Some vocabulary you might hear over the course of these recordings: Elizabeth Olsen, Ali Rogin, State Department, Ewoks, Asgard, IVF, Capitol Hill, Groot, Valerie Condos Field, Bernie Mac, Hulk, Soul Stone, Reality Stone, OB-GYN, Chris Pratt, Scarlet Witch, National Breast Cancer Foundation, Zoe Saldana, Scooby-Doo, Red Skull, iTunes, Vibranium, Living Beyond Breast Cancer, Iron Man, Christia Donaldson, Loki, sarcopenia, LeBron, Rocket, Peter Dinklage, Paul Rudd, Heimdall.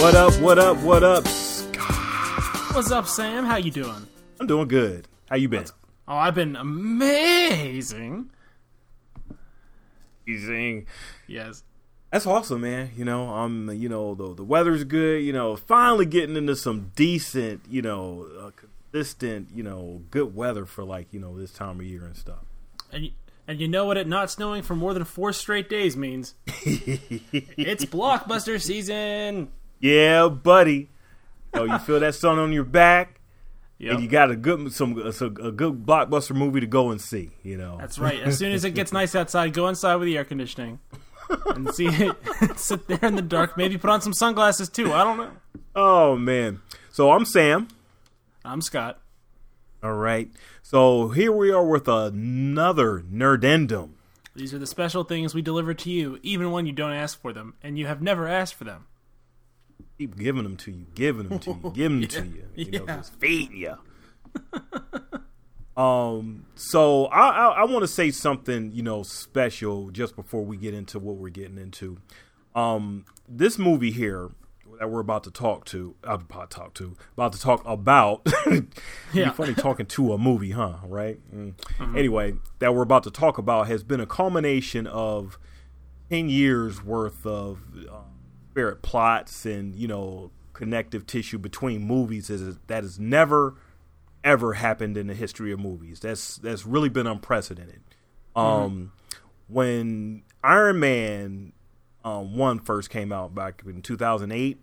What up, what up, what up, Scott? What's up, Sam? How you doing? I'm doing good. How you been? Oh, I've been amazing. Amazing. Yes. That's awesome, man. You know, the weather's good. You know, finally getting into some decent, consistent, good weather for this time of year and stuff. And you know what it not snowing for more than 4 straight days means. It's blockbuster season. Yeah, buddy. Oh, you feel that sun on your back? Yep. And you got a good blockbuster movie to go and see, That's right. As soon as it gets nice outside, go inside with the air conditioning. And see it sit there in the dark. Maybe put on some sunglasses too. I don't know. Oh, man. So I'm Sam. I'm Scott. All right. So here we are with another Nerdendum. These are the special things we deliver to you, even when you don't ask for them, and you have never asked for them. Keep giving them to you. Just feeding you. So I want to say something, special just before we get into what we're getting into. This movie here that we're about to talk about. It'd be funny talking to a movie, huh? Right. Mm-hmm. Anyway, that we're about to talk about has been a culmination of 10 years worth of disparate plots and connective tissue between movies that has never ever happened in the history of movies. That's really been unprecedented. Mm-hmm. When Iron Man 1 first came out back in 2008,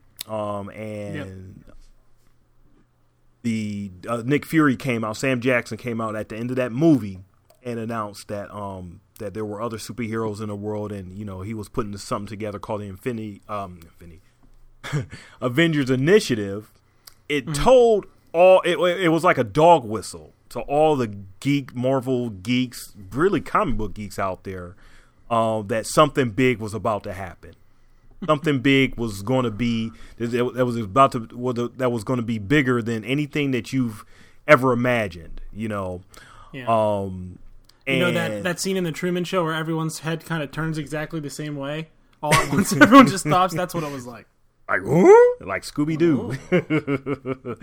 the Nick Fury came out, Sam Jackson came out at the end of that movie and announced that that there were other superheroes in the world, and he was putting something together called the Avengers Initiative. It told all. It was like a dog whistle to all the Marvel geeks, really comic book geeks out there, that something big was about to happen. Something big was going to be that was going to be bigger than anything that you've ever imagined. And that scene in The Truman Show where everyone's head kind of turns exactly the same way all at once. Everyone just stops. That's what it was like. Like, ooh? Like Scooby-Doo. Oh.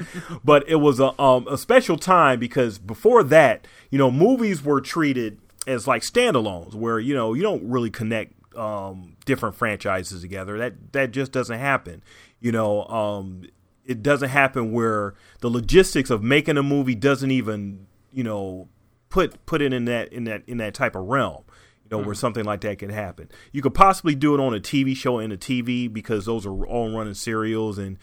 But it was a special time because before that, movies were treated as like standalones where, you don't really connect different franchises together. That just doesn't happen. It doesn't happen where the logistics of making a movie doesn't even, put it in that type of realm, where something like that can happen. You could possibly do it on a TV show because those are all running serials, and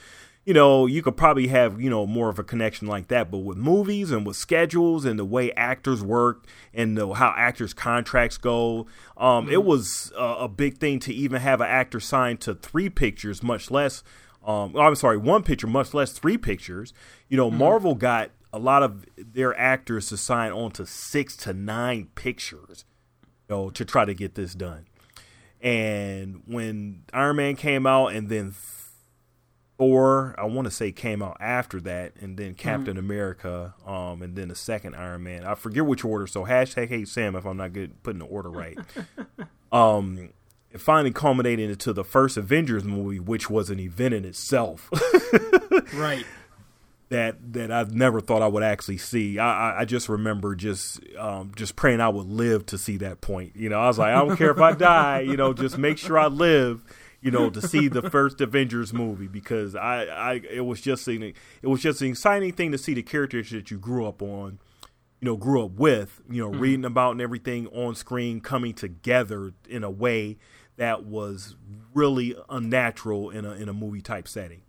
you could probably have more of a connection like that. But with movies and with schedules and the way actors work and how actors' contracts go, it was a big thing to even have an actor signed to 3 pictures, much less. I'm sorry, 1 picture, much less 3 pictures. Marvel got a lot of their actors to sign on to 6 to 9 pictures, to try to get this done. And when Iron Man came out, and then Thor, I want to say, came out after that, and then Captain America, and then the second Iron Man. I forget which order, so #HateSam if I'm not good putting the order right. It finally culminated into the first Avengers movie, which was an event in itself. Right. That I've never thought I would actually see. I just remember just praying I would live to see that point. I was like, I don't care if I die. Just make sure I live. To see the first Avengers movie, because it was just an exciting thing to see the characters that you grew up on, grew up with, reading about and everything on screen coming together in a way that was really unnatural in a movie type setting.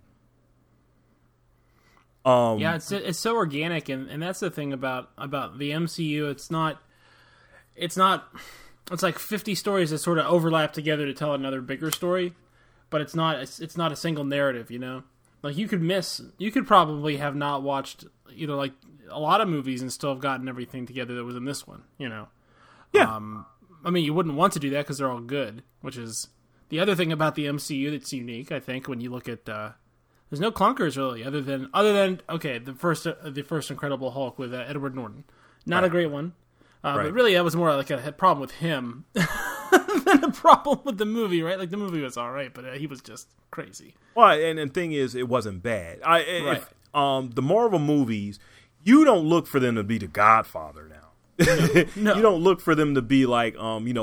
It's so organic, and that's the thing about the MCU. It's like 50 stories that sort of overlap together to tell another bigger story, but it's not a single narrative. Like you could probably have not watched like a lot of movies and still have gotten everything together that was in this one. I mean, you wouldn't want to do that because they're all good, which is the other thing about the MCU that's unique. I think when you look at there's no clunkers really, other than the first Incredible Hulk with Edward Norton, not a great one, but really that was more like a problem with him been a problem with the movie, right? Like, the movie was all right, but he was just crazy. Well, and thing is, it wasn't bad. The Marvel movies, you don't look for them to be the Godfather now. No. You don't look for them to be like,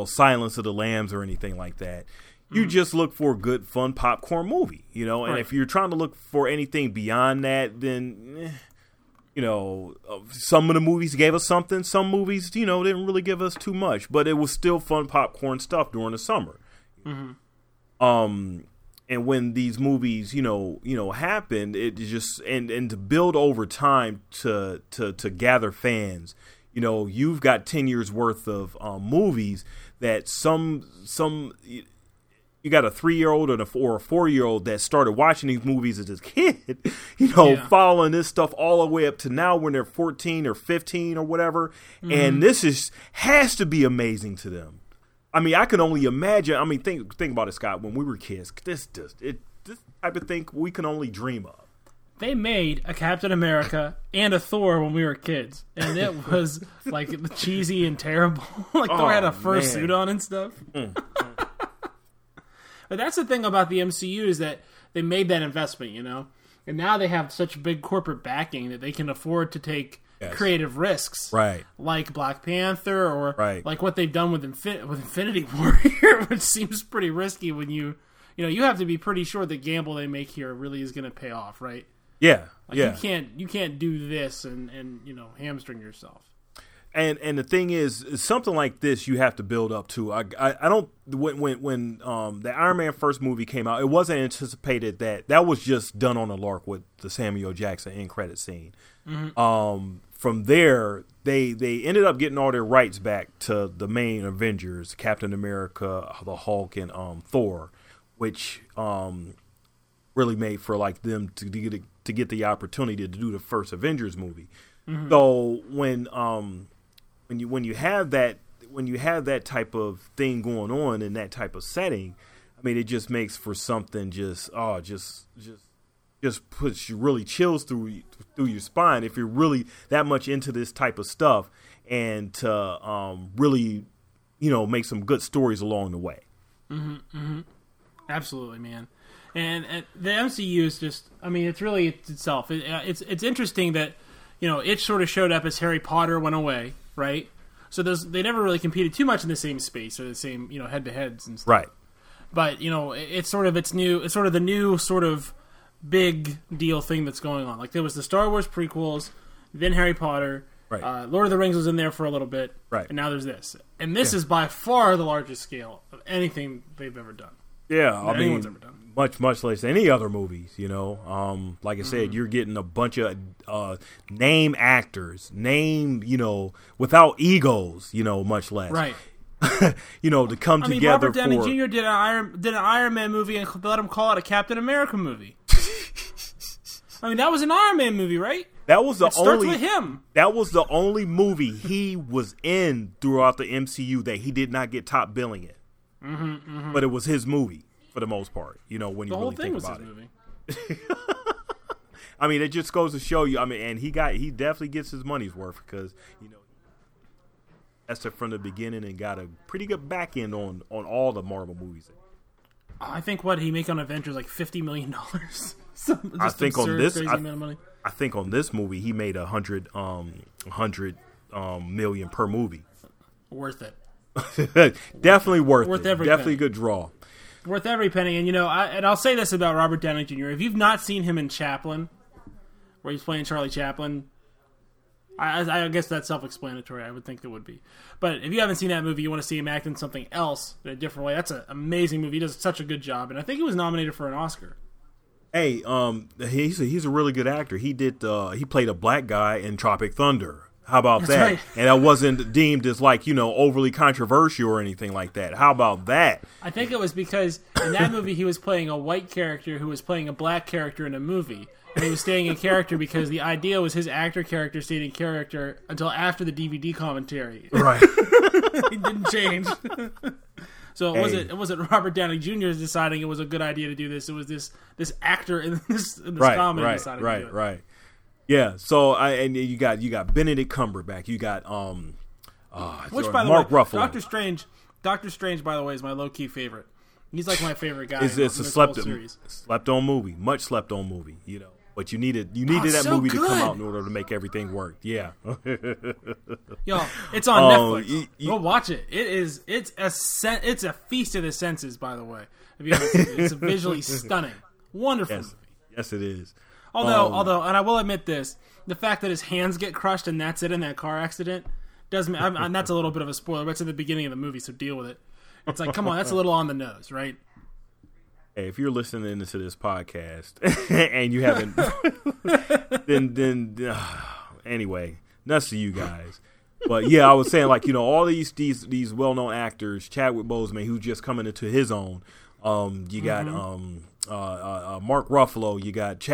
Silence of the Lambs or anything like that. You just look for a good, fun popcorn movie, And if you're trying to look for anything beyond that, then, some of the movies gave us something. Some movies, didn't really give us too much. But it was still fun popcorn stuff during the summer. Mm-hmm. And when these movies, happened, it just and to build over time to gather fans. You've got 10 years worth of movies that some you got a 3-year-old and a 4-year-old that started watching these movies as a kid, following this stuff all the way up to now when they're 14 or 15 or whatever. Mm-hmm. And this has to be amazing to them. I mean, I can only imagine. I mean, think about it, Scott. When we were kids, this type of thing we can only dream of. They made a Captain America and a Thor when we were kids, and it was like cheesy and terrible. Like Thor had a fursuit on and stuff. But that's the thing about the MCU is that they made that investment, and now they have such big corporate backing that they can afford to take creative risks, right? Like Black Panther, or like what they've done with Infinity War here, which seems pretty risky when you have to be pretty sure the gamble they make here really is going to pay off, right? Yeah, You can't do this and hamstring yourself. And the thing is, something like this you have to build up to. I don't when the Iron Man first movie came out, it wasn't anticipated that was just done on a lark with the Samuel Jackson end credit scene. Mm-hmm. From there, they ended up getting all their rights back to the main Avengers, Captain America, the Hulk, and Thor, which really made for like them to get the opportunity to do the first Avengers movie. Mm-hmm. So when you have that type of thing going on in that type of setting, I mean, it just makes for something just puts you really chills through your spine if you're really that much into this type of stuff, and to really make some good stories along the way. Mm-hmm, mm-hmm. Absolutely, man. And the MCU is just—I mean, it's really itself. It's interesting that it sort of showed up as Harry Potter went away, right? So they never really competed too much in the same space or the same head-to-heads and stuff. Right. But it's sort of the new sort of big deal thing that's going on. Like there was the Star Wars prequels, then Harry Potter. Right. Lord of the Rings was in there for a little bit. Right. And now there's this, and this is by far the largest scale of anything they've ever done. Yeah, I mean, ever done. Much less than any other movies, like I said, you're getting a bunch of name actors, without egos, much less. Right. To come together. I mean, Robert Downey Jr. did an Iron Man movie and let him call it a Captain America movie. I mean, that was an Iron Man movie, right? That was the only movie he was in throughout the MCU that he did not get top billing in. Mm-hmm, mm-hmm. But it was his movie for the most part, when you really think about it. The whole thing was his movie. I mean, it just goes to show you. I mean, and he definitely gets his money's worth because that's from the beginning and got a pretty good back end on all the Marvel movies. I think what he make on Avengers like $50 million. I think on this, crazy amount of money. I think on this movie he made 100 million per movie. Worth it. Definitely worth it. Definitely good draw. Worth every penny. And I'll say this about Robert Downey Jr. If you've not seen him in Chaplin, where he's playing Charlie Chaplin, I guess that's self-explanatory. I would think it would be. But if you haven't seen that movie, you want to see him act in something else in a different way. That's an amazing movie. He does such a good job, and I think he was nominated for an Oscar. Hey, he's a really good actor. He did. He played a black guy in Tropic Thunder. How about that? Right. And that wasn't deemed as like, overly controversial or anything like that. How about that? I think it was because in that movie he was playing a white character who was playing a black character in a movie. And he was staying in character because the idea was his actor character stayed in character until after the DVD commentary. Right. It didn't change. So it wasn't Robert Downey Jr. deciding it was a good idea to do this. It was this actor in this comedy deciding to do it. Right. Yeah, so you got Benedict Cumberbatch, you got Mark Ruffalo. Doctor Strange Doctor Strange, by the way, is my low-key favorite. He's like my favorite guy. It's a slept-on movie, much slept-on movie, you know. But you needed that movie to come out in order to make everything work. Yeah. Yo, it's on Netflix. Go watch it. It's a feast of the senses, by the way. If you haven't seen it, it's visually stunning. Wonderful movie. Yes, it is. Although, and I will admit this, the fact that his hands get crushed and that's it in that car accident doesn't. And that's a little bit of a spoiler, but it's at the beginning of the movie, so deal with it. It's like, come on, that's a little on the nose, right? Hey, if you're listening to this podcast and you haven't, then anyway, nuts to you guys. But yeah, I was saying, like, you know, all these well-known actors, Chadwick Boseman, who's just coming into his own. You got Mark Ruffalo, you got Chris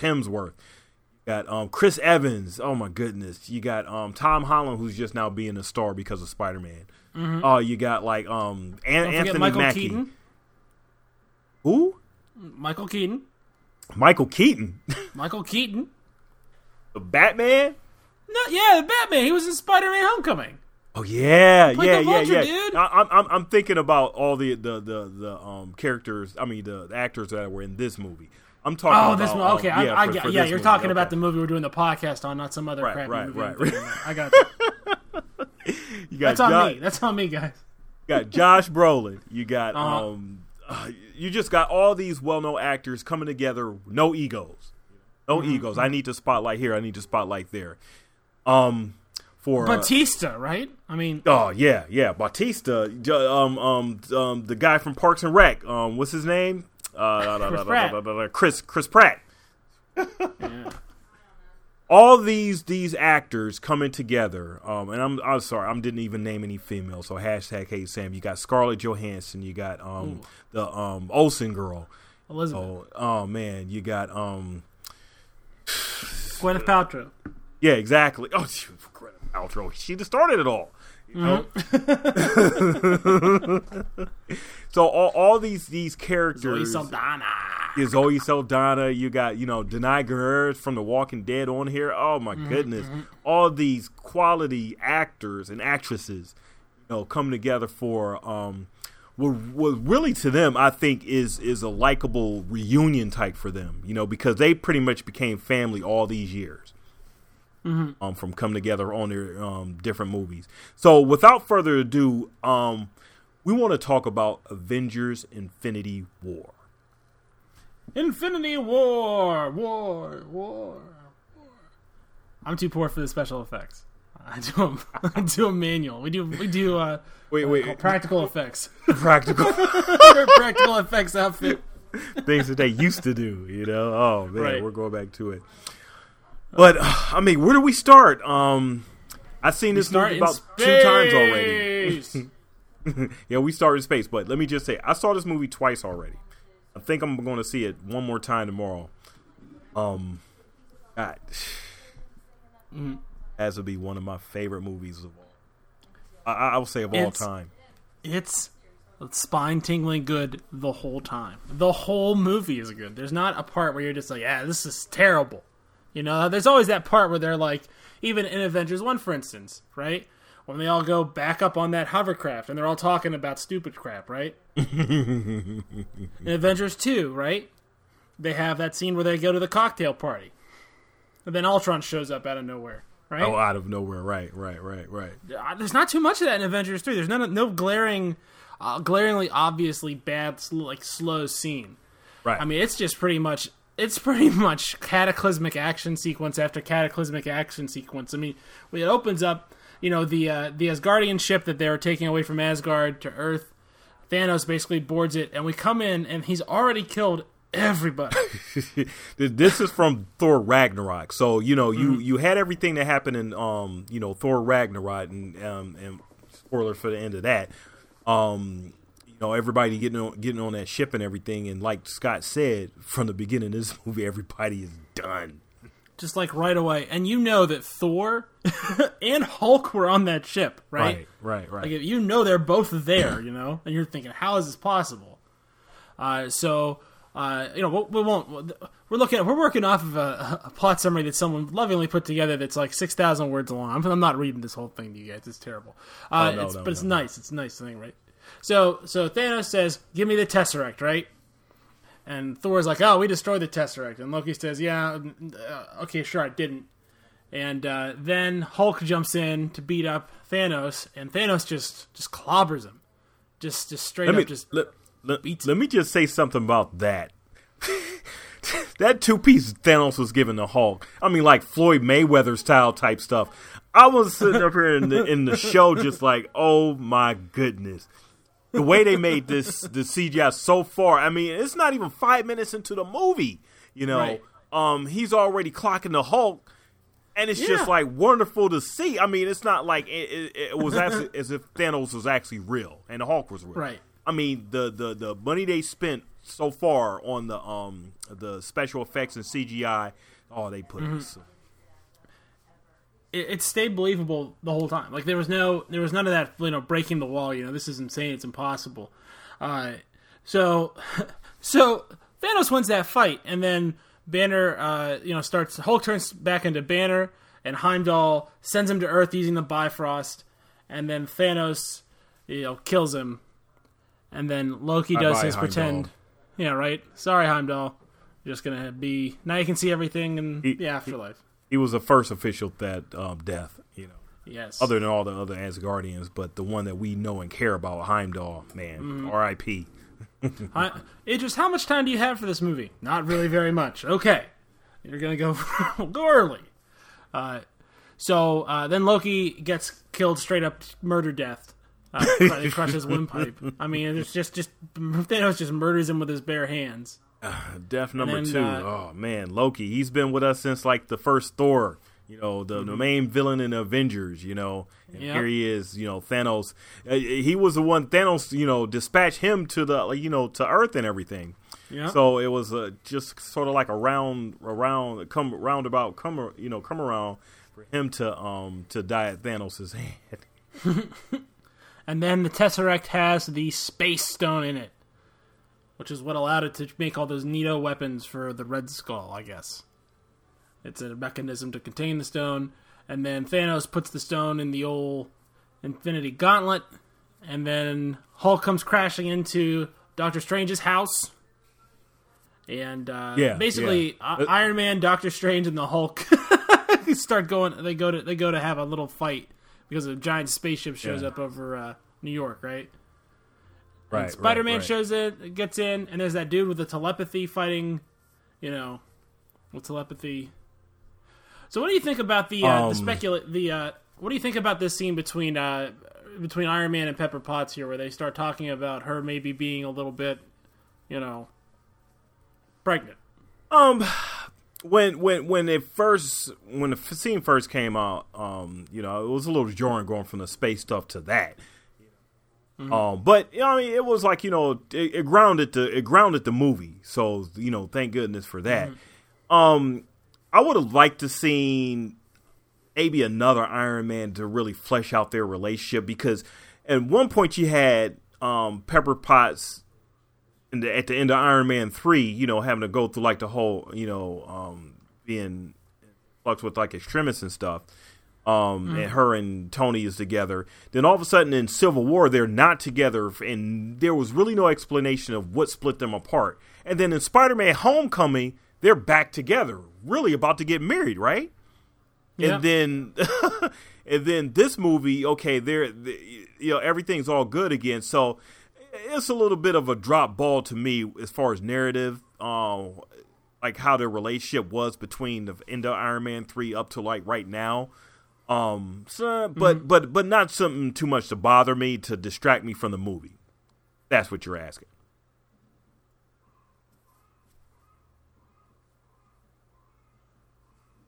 Hemsworth, you got Chris Evans. Oh my goodness, you got Tom Holland, who's just now being a star because of Spider-Man. Oh, you got like Anthony Mackie. Keaton. Who? Michael Keaton. Michael Keaton. The Batman? No, yeah, the Batman. He was in Spider-Man: Homecoming. Oh yeah, Vulture, dude. I'm thinking about all the characters. I mean, the actors that were in this movie. I'm talking. Oh, about, this one. Okay, yeah, yeah. You're talking about the movie we're doing the podcast on, not some other crap movie. Right. I got you. That's on me. That's on me, guys. You got Josh Brolin. You got you just got all these well-known actors coming together, no egos. I need to spotlight here, I need to spotlight there. For Batista, right? I mean, oh yeah, Batista. The guy from Parks and Rec. What's his name? Chris Pratt. Yeah. All these actors coming together, and I'm sorry, I didn't even name any females. So #HateSam. You got Scarlett Johansson. You got the Olsen girl, Elizabeth. Oh man, you got Gwyneth Paltrow. Yeah, exactly. Oh, Gwyneth Paltrow. She just started it all. You know? Mm-hmm. So all these characters. Zoe Saldana, you got, you know, Denai Guerrero from The Walking Dead on here. Oh my goodness. All these quality actors and actresses, you know, come together for what really to them I think is a likable reunion type for them, you know, because they pretty much became family all these years. From coming together on their different movies. So without further ado, we want to talk about Avengers: Infinity War. Infinity War. I'm too poor for the special effects. I do them manual. We do. Wait. Practical effects. Practical effects outfit. Things that they used to do. You know. Oh man, We're going back to it. But I mean, where do we start? I've seen this movie about 2 times already. Yeah, we start in space. But let me just say, I saw this movie twice already. I think I'm going to see it one more time tomorrow. God, as would be one of my favorite movies of all. I would say of all time. It's spine tingling good the whole time. The whole movie is good. There's not a part where you're just like, yeah, this is terrible. You know, there's always that part where they're like, even in Avengers 1, for instance, right? When they all go back up on that hovercraft and they're all talking about stupid crap, right? In Avengers 2, right? They have that scene where they go to the cocktail party. And then Ultron shows up out of nowhere, right? Oh, out of nowhere, right. There's not too much of that in Avengers 3. There's no glaringly obviously bad, like, slow scene. Right. I mean, it's just pretty much... It's pretty much cataclysmic action sequence after cataclysmic action sequence. I mean, when it opens up, you know, the Asgardian ship that they were taking away from Asgard to Earth, Thanos basically boards it, and we come in, and he's already killed everybody. This is from Thor Ragnarok. So, you know, you had everything that happened in, you know, Thor Ragnarok, and spoiler for the end of that, you know, everybody getting on that ship and everything, and like Scott said from the beginning of this movie, everybody is done. Just like right away, and you know that Thor and Hulk were on that ship, right? Right. Like, you know, they're both there, you know, and you're thinking, how is this possible? So We're working off of a plot summary that someone lovingly put together that's like 6,000 words long. I'm not reading this whole thing to you guys. It's terrible. Nice. It's a nice thing, right? So Thanos says, "Give me the Tesseract," right? And Thor's like, "Oh, we destroyed the Tesseract." And Loki says, "Yeah, okay, sure, I didn't." And then Hulk jumps in to beat up Thanos, and Thanos just clobbers him, just straight up. Let me just say something about that. That two-piece Thanos was giving to Hulk. I mean, like Floyd Mayweather-style type stuff. I was sitting up here in the show just like, oh, my goodness. The way they made the CGI so far, I mean, it's not even 5 minutes into the movie. You know, right. He's already clocking the Hulk, and it's just like wonderful to see. I mean, it's not like it was as if Thanos was actually real and the Hulk was real. Right. I mean, the money they spent so far on the special effects and CGI, they put it. So. It stayed believable the whole time. Like there was none of that, breaking the wall. This is insane. It's impossible. So Thanos wins that fight, and then Banner, starts. Hulk turns back into Banner, and Heimdall sends him to Earth using the Bifrost, and then Thanos, kills him. And then Loki does his Heimdall. Pretend. Yeah, right? Sorry, Heimdall. You're just going to be... Now you can see everything in the afterlife. He was the first official that death, Yes. Other than all the other Asgardians, but the one that we know and care about, Heimdall, man. R.I.P. Idris, how much time do you have for this movie? Not really very much. Okay. You're going to go early. So then Loki gets killed straight up murder death. He crushes windpipe. I mean, it's just Thanos just murders him with his bare hands. Death number two. Oh man, Loki. He's been with us since like the first Thor. The main villain in Avengers. And here he is. Thanos. He was the one. Thanos. Dispatched him to the to Earth and everything. Yeah. So it was just sort of like a come around for him to die at Thanos' hand. And then the Tesseract has the Space Stone in it, which is what allowed it to make all those neato weapons for the Red Skull, I guess. It's a mechanism to contain the stone. And then Thanos puts the stone in the old Infinity Gauntlet. And then Hulk comes crashing into Doctor Strange's house. And Iron Man, Doctor Strange, and the Hulk start going. They go to have a little fight. Because a giant spaceship shows up over New York, right? Right. And Spider-Man shows in, gets in, and there's that dude with the telepathy fighting, with telepathy. So, what do you think about what do you think about this scene between Iron Man and Pepper Potts here, where they start talking about her maybe being a little bit, pregnant? When the scene first came out, it was a little jarring going from the space stuff to that. It was like it grounded the movie. So thank goodness for that. I would have liked to seen maybe another Iron Man to really flesh out their relationship, because at one point you had Pepper Potts. And at the end of Iron Man 3, having to go through like the whole, being fucked with like extremists and stuff, and her and Tony is together. Then all of a sudden in Civil War, they're not together, and there was really no explanation of what split them apart. And then in Spider-Man Homecoming, they're back together, really about to get married, right? Yeah. And then this movie, okay, everything's all good again, so. It's a little bit of a drop ball to me as far as narrative, like how their relationship was between the end of Iron Man 3 up to like right now. But not something too much to bother me, to distract me from the movie. That's what you're asking.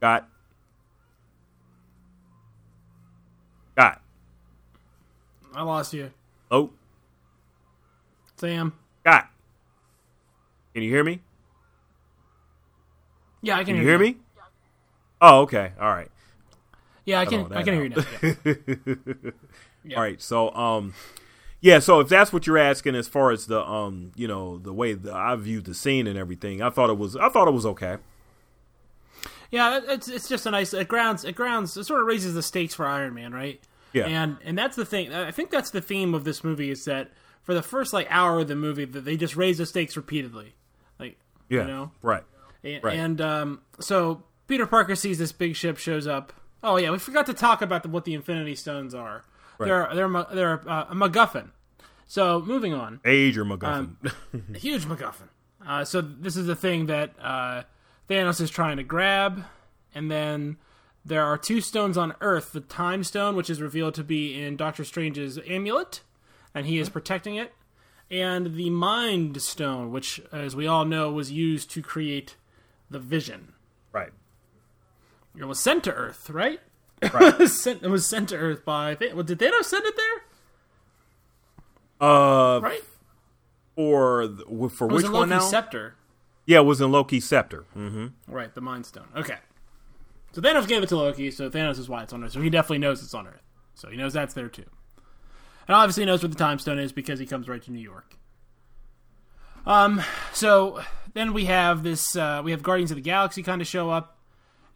Got. I lost you. Oh. Sam. Scott. Can you hear me? Yeah, I can hear you. Can you hear me? Oh, okay. All right. Yeah, I can hear you now. Yeah. All right. So, Yeah, so if that's what you're asking, as far as the you know, the way that I viewed the scene and everything, I thought it was okay. Yeah, it's just a nice it grounds it sort of raises the stakes for Iron Man, right? Yeah, and that's the thing. I think that's the theme of this movie, is that for the first like hour of the movie, that they just raise the stakes repeatedly, like yeah, you know, right, and, right. And so Peter Parker sees this big ship shows up. Oh yeah, we forgot to talk about what the Infinity Stones are. Right. They're a MacGuffin. So moving on. Major MacGuffin. A huge MacGuffin. So this is the thing that Thanos is trying to grab, and then there are two stones on Earth: the Time Stone, which is revealed to be in Doctor Strange's amulet, and he is protecting it, and the Mind Stone, which, as we all know, was used to create the Vision. Right. It was sent to Earth, right? Right. It was sent to Earth by... Well, did Thanos send it there? Right? For which one now? It was in Loki's scepter. Yeah, it was in Loki's scepter. Mm-hmm. Right, the Mind Stone. Okay. So Thanos gave it to Loki, so Thanos is why it's on Earth. So he definitely knows it's on Earth. So he knows that's there too. And obviously he knows where the Time Stone is because he comes right to New York. So then we have this... we have Guardians of the Galaxy kind of show up,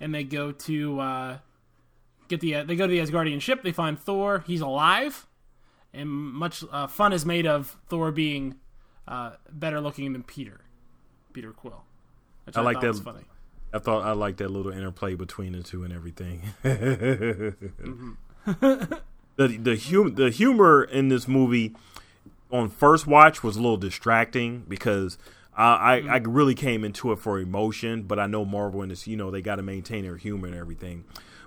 and they go to... they go to the Asgardian ship. They find Thor. He's alive, and much fun is made of Thor being better looking than Peter Quill. Which I like that. Was funny. I liked that little interplay between the two and everything. Mm-hmm. The humor in this movie on first watch was a little distracting because I really came into it for emotion, but I know Marvel and this, you know, they got to maintain their humor and everything.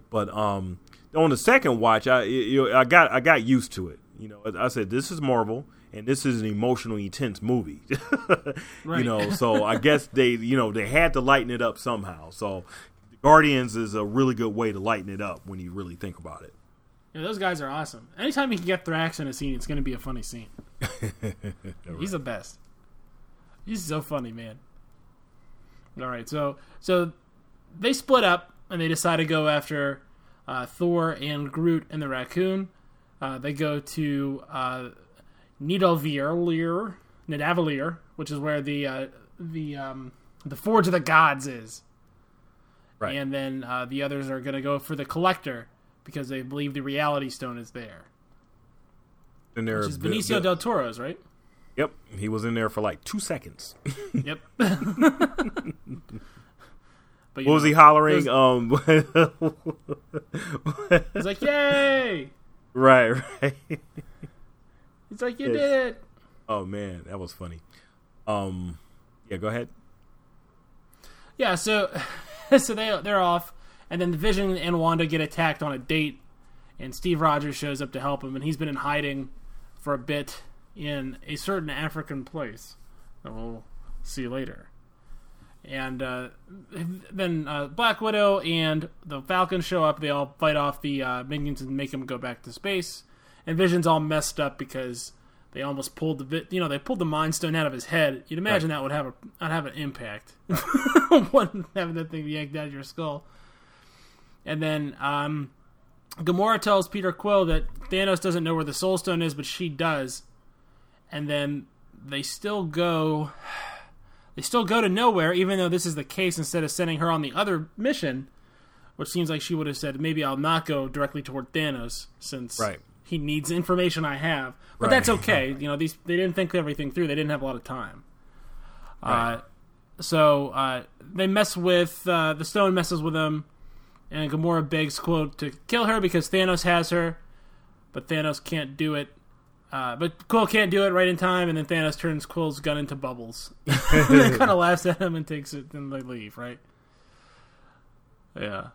But on the second watch, I got used to it. You know, I said this is Marvel, and this is an emotionally intense movie. Right. You know, so I guess they had to lighten it up somehow. So Guardians is a really good way to lighten it up when you really think about it. Yeah, those guys are awesome. Anytime you can get Thrax in a scene, it's going to be a funny scene. Right. He's the best. He's so funny, man. All right, so they split up. And they decide to go after Thor and Groot and the raccoon. They go to Nidavellir, which is where the Forge of the Gods is. Right. And then the others are going to go for the Collector because they believe the Reality Stone is there. And which is Benicio del Toro's, right? Yep. He was in there for like 2 seconds. Yep. But, what was he hollering? He's like, "Yay!" Right. He's like, "You did it!" Oh man, that was funny. Yeah, go ahead. Yeah, so they're off, and then the Vision and Wanda get attacked on a date, and Steve Rogers shows up to help him, and he's been in hiding for a bit in a certain African place that we'll see later. And then Black Widow and the Falcon show up. They all fight off the minions and make them go back to space. And Vision's all messed up because they almost pulled the Mind Stone out of his head. You'd imagine that would have an impact. One, having that thing yanked out of your skull. And then Gamora tells Peter Quill that Thanos doesn't know where the Soul Stone is, but she does. And then they still go... They still go to nowhere, even though this is the case, instead of sending her on the other mission, which seems like she would have said, maybe I'll not go directly toward Thanos since he needs information I have. But that's okay. You know, they didn't think everything through. They didn't have a lot of time. Right. So they mess with... the stone messes with them, and Gamora begs Quill to kill her because Thanos has her, but Thanos can't do it. But Quill can't do it right in time, and then Thanos turns Quill's gun into bubbles. And kind of laughs at him and takes it, and they leave, right? Yeah.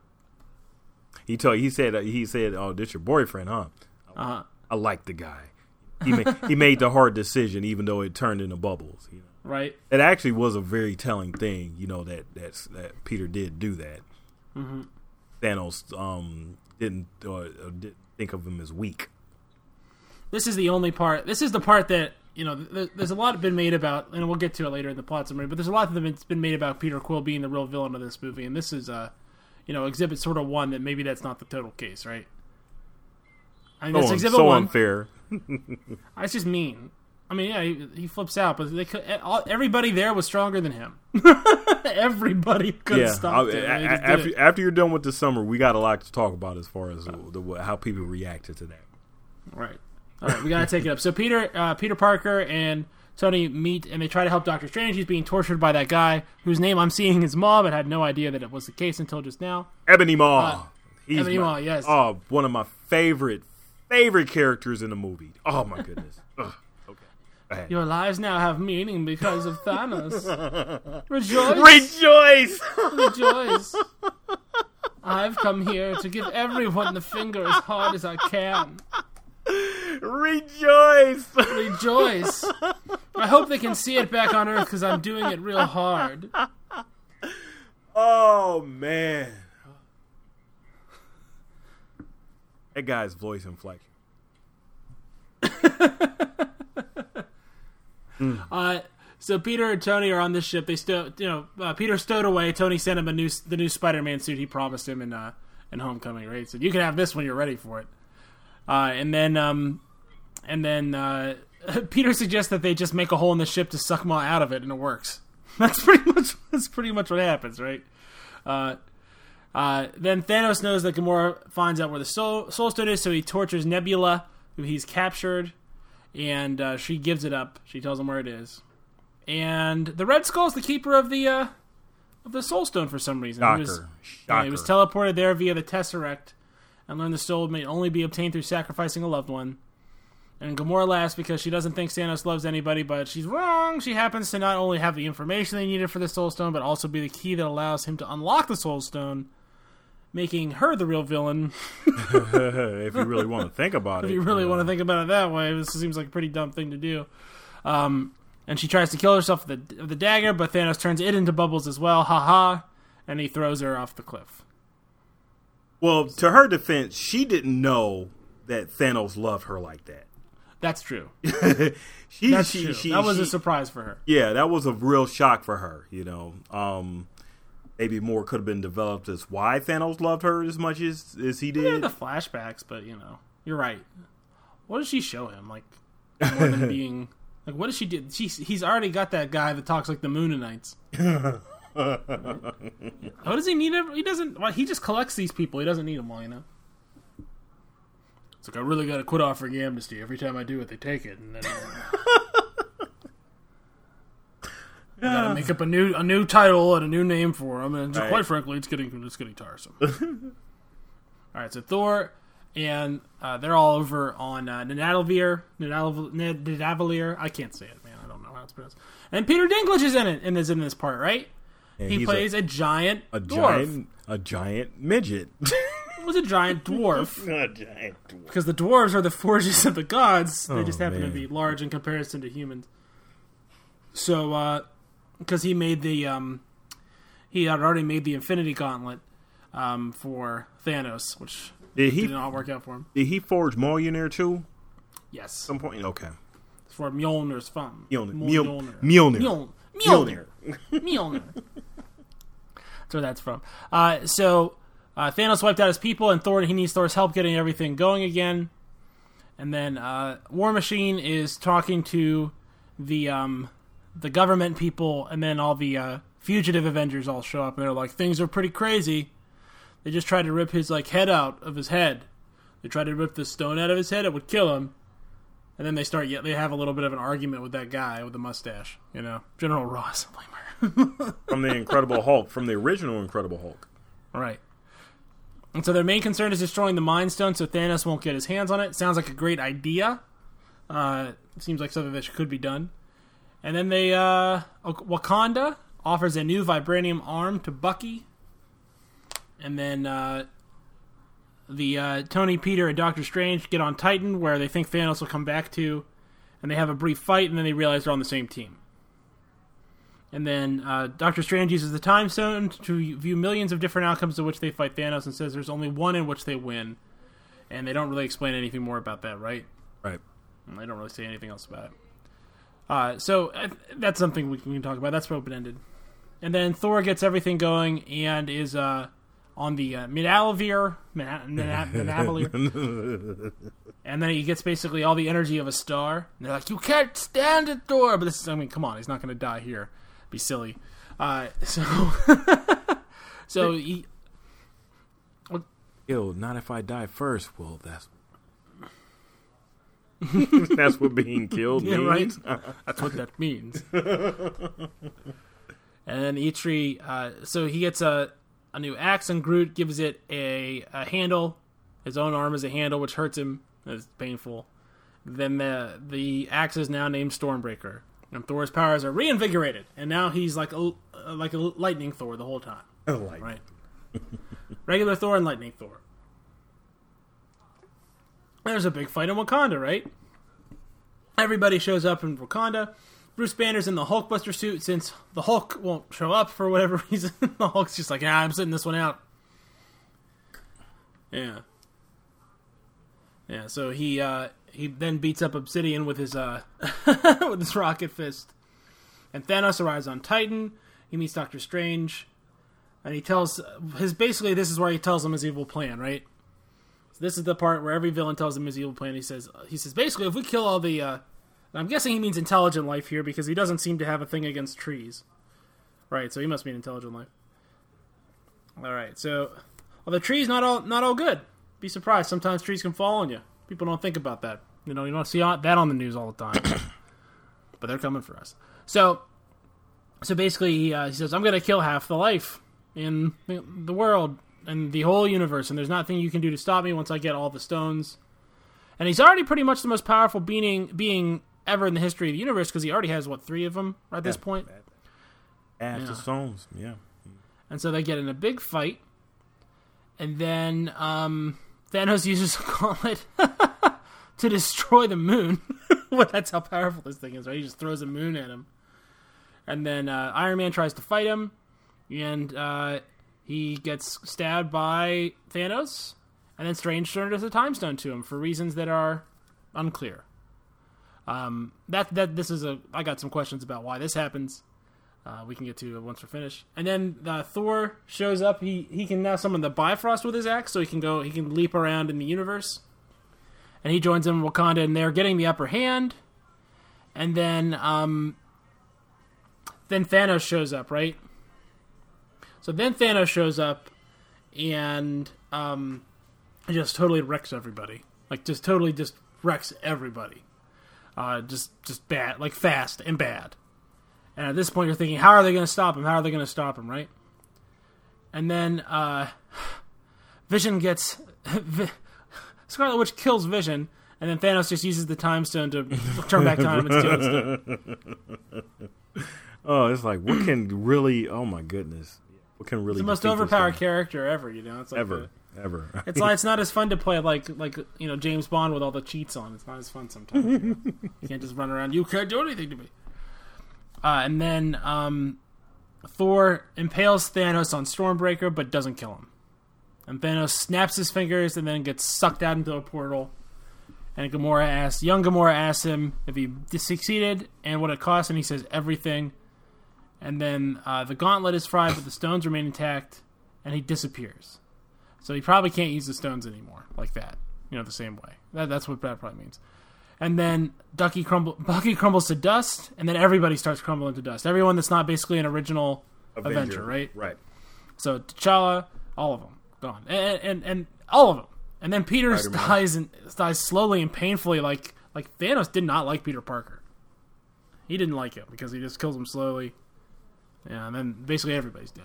He said, "Oh, this your boyfriend, huh? I like the guy. He made the hard decision, even though it turned into bubbles." You know? Right. It actually was a very telling thing, you know, that Peter did do that. Mm-hmm. Thanos didn't think of him as weak. This is the only part. This is the part that, you know, there's a lot been made about, and we'll get to it later in the plot summary, but there's a lot that's been made about Peter Quill being the real villain of this movie, and this is, you know, exhibit sort of one that maybe that's not the total case, right? I mean, that's exhibit one. So unfair. It's just mean. I mean, yeah, he flips out, but they could, everybody there was stronger than him. Everybody could have stopped him. After you're done with the summer, we got a lot to talk about as far as how people reacted to that. Right. All right, we got to take it up. So Peter Parker and Tony meet, and they try to help Doctor Strange. He's being tortured by that guy whose name I'm seeing is Maw, but had no idea that it was the case until just now. Ebony Maw. Ebony Maw, yes. Oh, one of my favorite characters in the movie. Oh, my goodness. Ugh. Your lives now have meaning because of Thanos. Rejoice! Rejoice! I've come here to give everyone the finger as hard as I can. Rejoice! Rejoice! I hope they can see it back on Earth because I'm doing it real hard. Oh, man. That guy's voice inflection. So Peter and Tony are on this ship. They Peter stowed away. Tony sent him the new Spider-Man suit he promised him in Homecoming, right? So you can have this when you're ready for it. And then Peter suggests that they just make a hole in the ship to suck Maw out of it, and it works. That's pretty much what happens, right? Then Thanos knows that Gamora finds out where the Soul Stone is, so he tortures Nebula, who he's captured. And she gives it up. She tells him where it is. And the Red Skull's the keeper of the Soul Stone for some reason. Shocker. He was teleported there via the Tesseract and learned the soul may only be obtained through sacrificing a loved one. And Gamora laughs because she doesn't think Thanos loves anybody, but she's wrong. She happens to not only have the information they needed for the Soul Stone, but also be the key that allows him to unlock the Soul Stone, making her the real villain. If you really want to think about it. If you really want to think about it that way, this seems like a pretty dumb thing to do. And she tries to kill herself with the dagger, but Thanos turns it into bubbles as well. Ha-ha. And he throws her off the cliff. Well, to her defense, she didn't know that Thanos loved her like that. That's true. That's true. That was a surprise for her. Yeah, that was a real shock for her, you know. Maybe more could have been developed as why Thanos loved her as much as he did. Yeah, the flashbacks, but, you know, you're right. What does she show him? Like, more than being... Like, what does she do? He's already got that guy that talks like the Moonanites. What does he need? He doesn't... Well, he just collects these people. He doesn't need them all, you know? It's like, I really got to quit offering amnesty. Every time I do it, they take it. And then... I gotta make up a new title and a new name for him, and right. Quite frankly, it's getting tiresome. All right, so Thor and they're all over on Nidavellir. I can't say it, man. I don't know how it's pronounced. And Peter Dinklage is in it and is in this part, right? And he plays a giant midget. It was a giant dwarf. Because the dwarves are the forges of the gods. They just happen to be large in comparison to humans. So, because he made he had already made the Infinity Gauntlet for Thanos, which did not work out for him. Did he forge Mjolnir too? Yes. Some point, okay. It's for Mjolnir's fun. Mjolnir. That's where that's from. Thanos wiped out his people, and he needs Thor's help getting everything going again. And then War Machine is talking to the government people, and then all the fugitive Avengers all show up, and they're like, things are pretty crazy. They just tried to rip his head out of his head. They tried to rip the stone out of his head. It would kill him. And then they have a little bit of an argument with that guy with the mustache, you know, General Ross. From the Incredible Hulk, from the original Incredible Hulk. Right. And so their main concern is destroying the Mind Stone so Thanos won't get his hands on it. Sounds like a great idea. It seems like something that could be done. And then Wakanda offers a new vibranium arm to Bucky. And then Tony, Peter, and Doctor Strange get on Titan, where they think Thanos will come back to. And they have a brief fight, and then they realize they're on the same team. And then Doctor Strange uses the Time Stone to view millions of different outcomes in which they fight Thanos, and says there's only one in which they win. And they don't really explain anything more about that, right? Right. And they don't really say anything else about it. So that's something we can talk about. That's open-ended. And then Thor gets everything going and is on the Nidavellir, and then he gets basically all the energy of a star. And they're like, you can't stand it, Thor. But this is, I mean, come on, he's not going to die here. It'd be silly. So he. Yo, not if I die first. Well, that's. That's what being killed means. Yeah, right? That's what that means. And then Eitri, so he gets a new axe, and Groot gives it a handle. His own arm is a handle, which hurts him. It's painful. Then the axe is now named Stormbreaker, and Thor's powers are reinvigorated, and now he's like a lightning Thor the whole time. Oh, lightning. Right. Regular Thor and lightning Thor. There's a big fight in Wakanda, right? Everybody shows up in Wakanda. Bruce Banner's in the Hulkbuster suit since the Hulk won't show up for whatever reason. The Hulk's just like, I'm sitting this one out. Yeah. Yeah, so he then beats up Obsidian with his with his rocket fist. And Thanos arrives on Titan. He meets Doctor Strange. And he tells his basically this is where he tells him his evil plan, right? So this is the part where every villain tells him his evil plan. He says basically if we kill all the and I'm guessing he means intelligent life here because he doesn't seem to have a thing against trees. Right, so he must mean intelligent life. Alright, so well, the trees not all good. Be surprised, sometimes trees can fall on you. People don't think about that. You know, you don't see that on the news all the time. But they're coming for us. So basically he says, I'm gonna kill half the life in the world and the whole universe, and there's nothing you can do to stop me once I get all the stones. And he's already pretty much the most powerful being ever in the history of the universe because he already has, what, 3 of them at this point? After stones, yeah. And so they get in a big fight, and then Thanos uses a gauntlet to destroy the moon. Well, that's how powerful this thing is, right? He just throws a moon at him. And then Iron Man tries to fight him, and he gets stabbed by Thanos, and then Strange turns a Time Stone to him for reasons that are unclear. That this is a I got some questions about why this happens. We can get to once we're finished. And then Thor shows up. He can now summon the Bifrost with his axe, so he can leap around in the universe. And he joins them in Wakanda, and they're getting the upper hand. And then Thanos shows up, right? So then Thanos shows up and just totally wrecks everybody. Like, just totally just wrecks everybody. Just bad. Like, fast and bad. And at this point, you're thinking, how are they going to stop him? How are they going to stop him, right? And then Vision gets... Scarlet Witch kills Vision, and then Thanos just uses the Time Stone to turn back time and steal it. Oh, it's like, what can really... Oh, my goodness. Can really it's the most overpowered character ever, you know. It's like ever. It's not as fun to play like you know James Bond with all the cheats on. It's not as fun sometimes. You know? You can't just run around. You can't do anything to me. And then Thor impales Thanos on Stormbreaker, but doesn't kill him. And Thanos snaps his fingers and then gets sucked out into a portal. And young Gamora asks him if he succeeded and what it cost, and he says everything. And then the gauntlet is fried, but the stones remain intact, and he disappears. So he probably can't use the stones anymore, like that. You know, the same way. That's what that probably means. And then Bucky crumbles to dust, and then everybody starts crumbling to dust. Everyone that's not basically an original Avenger, right? Right. So T'Challa, all of them, gone. And all of them. And then Peter dies slowly and painfully, like Thanos did not like Peter Parker. He didn't like him, because he just kills him slowly. Yeah, and then basically everybody's dead.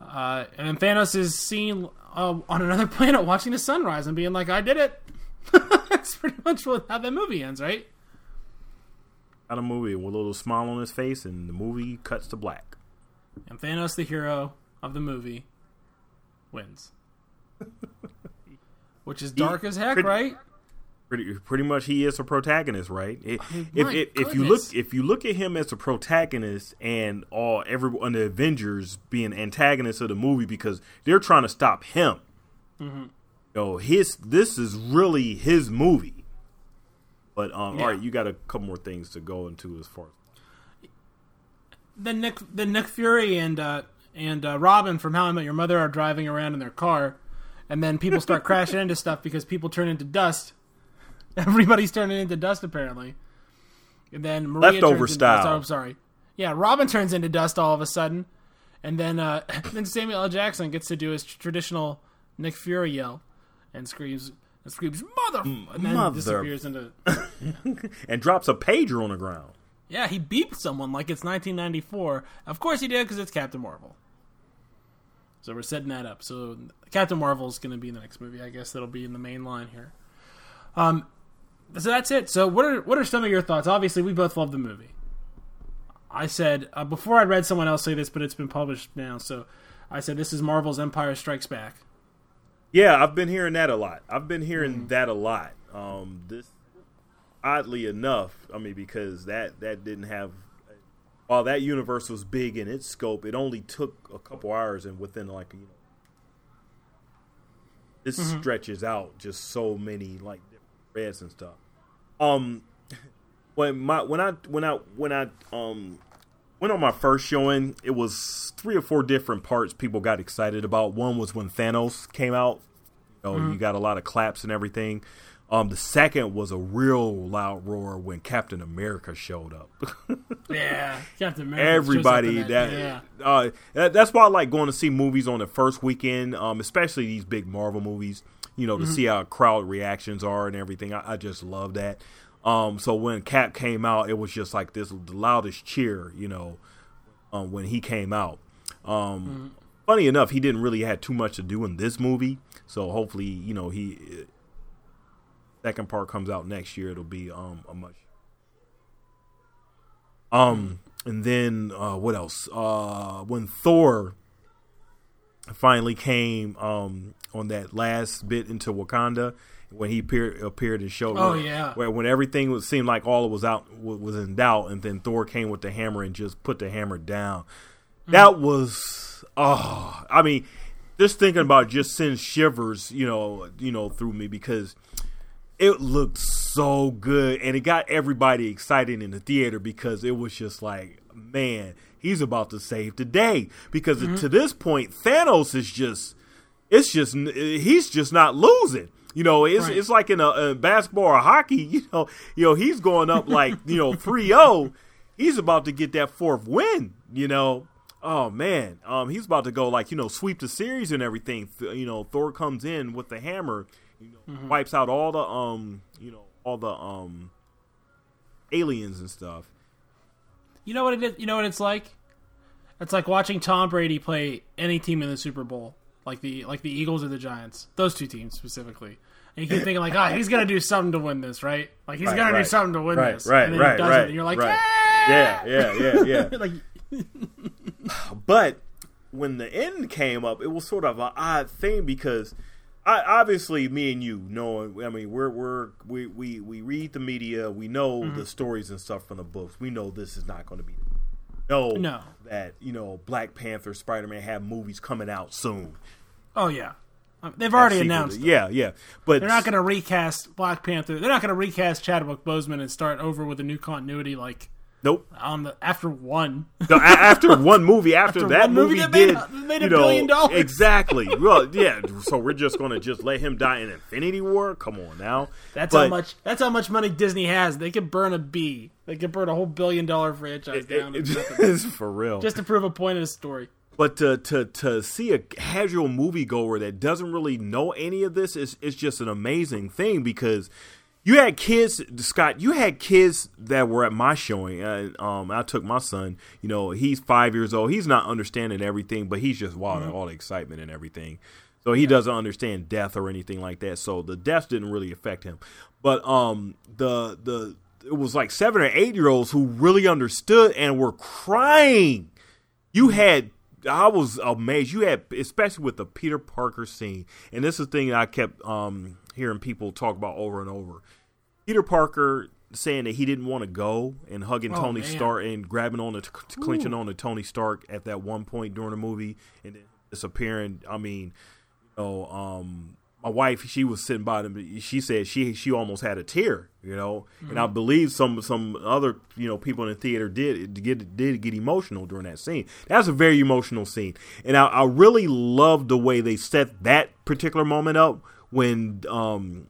And then Thanos is seen on another planet watching the sunrise and being like, I did it. That's pretty much how that movie ends, right? Out of a movie with a little smile on his face, and the movie cuts to black. And Thanos, the hero of the movie, wins. Which is dark as heck, right? Pretty much, he is a protagonist, right? If you look at him as a protagonist, and everyone, the Avengers being antagonists of the movie because they're trying to stop him. Mm-hmm. This is really his movie. But all right, you got a couple more things to go into as far. Then Nick Fury and and Robin from How I Met Your Mother are driving around in their car, and then people start crashing into stuff because people turn into dust. Everybody's turning into dust, apparently. And then Maria Leftover style. Dust. Oh, I'm sorry. Yeah, Robin turns into dust all of a sudden. And then Samuel L. Jackson gets to do his traditional Nick Fury yell and screams, "Mother!" And then disappears into... Yeah. And drops a pager on the ground. Yeah, he beeped someone like it's 1994. Of course he did, because it's Captain Marvel. So we're setting that up. So Captain Marvel is going to be in the next movie. I guess that'll be in the main line here. So that's it. So what are some of your thoughts? Obviously, we both love the movie. I said, before I read someone else say this, but it's been published now. So I said, this is Marvel's Empire Strikes Back. Yeah, I've been hearing that a lot. This, oddly enough, I mean, because that didn't have... While that universe was big in its scope, it only took a couple hours, and within this stretches out just so many different threads and stuff. When I went on my first showing, it was 3 or 4 different parts people got excited about. One was when Thanos came out. You got a lot of claps and everything. The second was a real loud roar when Captain America showed up. Yeah, Captain America. Everybody that's why I like going to see movies on the first weekend, especially these big Marvel movies. To see how crowd reactions are and everything. I just love that. So when Cap came out, it was just like the loudest cheer. When he came out. Funny enough, he didn't really have too much to do in this movie. So hopefully, second part comes out next year. It'll be a much. And then what else? When Thor finally came on that last bit into Wakanda, when he appeared and showed. Oh yeah. When everything seemed like all was out was in doubt, and then Thor came with the hammer and just put the hammer down. That was just thinking about just sends shivers, through me, because it looked so good, and it got everybody excited in the theater, because it was just like, man, he's about to save the day. Because to this point, Thanos is he's just not losing. It's like in a basketball or hockey, he's going up like, 3-0. He's about to get that fourth win, Oh, man, he's about to go sweep the series and everything. Thor comes in with the hammer. Wipes out all the aliens and stuff. You know what it is? You know what it's like? It's like watching Tom Brady play any team in the Super Bowl, like the Eagles or the Giants. Those two teams specifically. And you keep thinking he's gonna do something to win this, right? Like he's gonna do something to win this. Right, and then he does it, and you're like, yeah. But when the end came up, it was sort of an odd thing, because obviously, me and you know. I mean, we read the media. We know the stories and stuff from the books. We know this is not going to be. No. That Black Panther, Spider-Man have movies coming out soon. Oh yeah, they've already announced. Yeah. But they're not going to recast Black Panther. They're not going to recast Chadwick Boseman and start over with a new continuity. Nope. After one movie, after that movie that made $1 billion. Exactly. Well, yeah. So we're just gonna let him die in Infinity War. Come on now. That's how much money Disney has. They could burn a bee. They could burn a whole $1 billion franchise down. It's for real. Just to prove a point of the story. But to see a casual moviegoer that doesn't really know any of this is just an amazing thing, because. You had kids, Scott. You had kids that were at my showing. I took my son. He's 5 years old. He's not understanding everything, but he's just wild at all the excitement and everything. So he doesn't understand death or anything like that. So the death didn't really affect him. But it was like 7 or 8 year olds who really understood and were crying. I was amazed. You had, especially with the Peter Parker scene, and this is the thing that I kept hearing people talk about over and over. Peter Parker saying that he didn't want to go and hugging Tony Stark and clenching on to Tony Stark at that one point during the movie, and then disappearing. my wife, she was sitting by them. She said she almost had a tear, you know. Mm-hmm. And I believe some other, you know, people in the theater did get emotional during that scene. That's a very emotional scene, and I really loved the way they set that particular moment up when Tony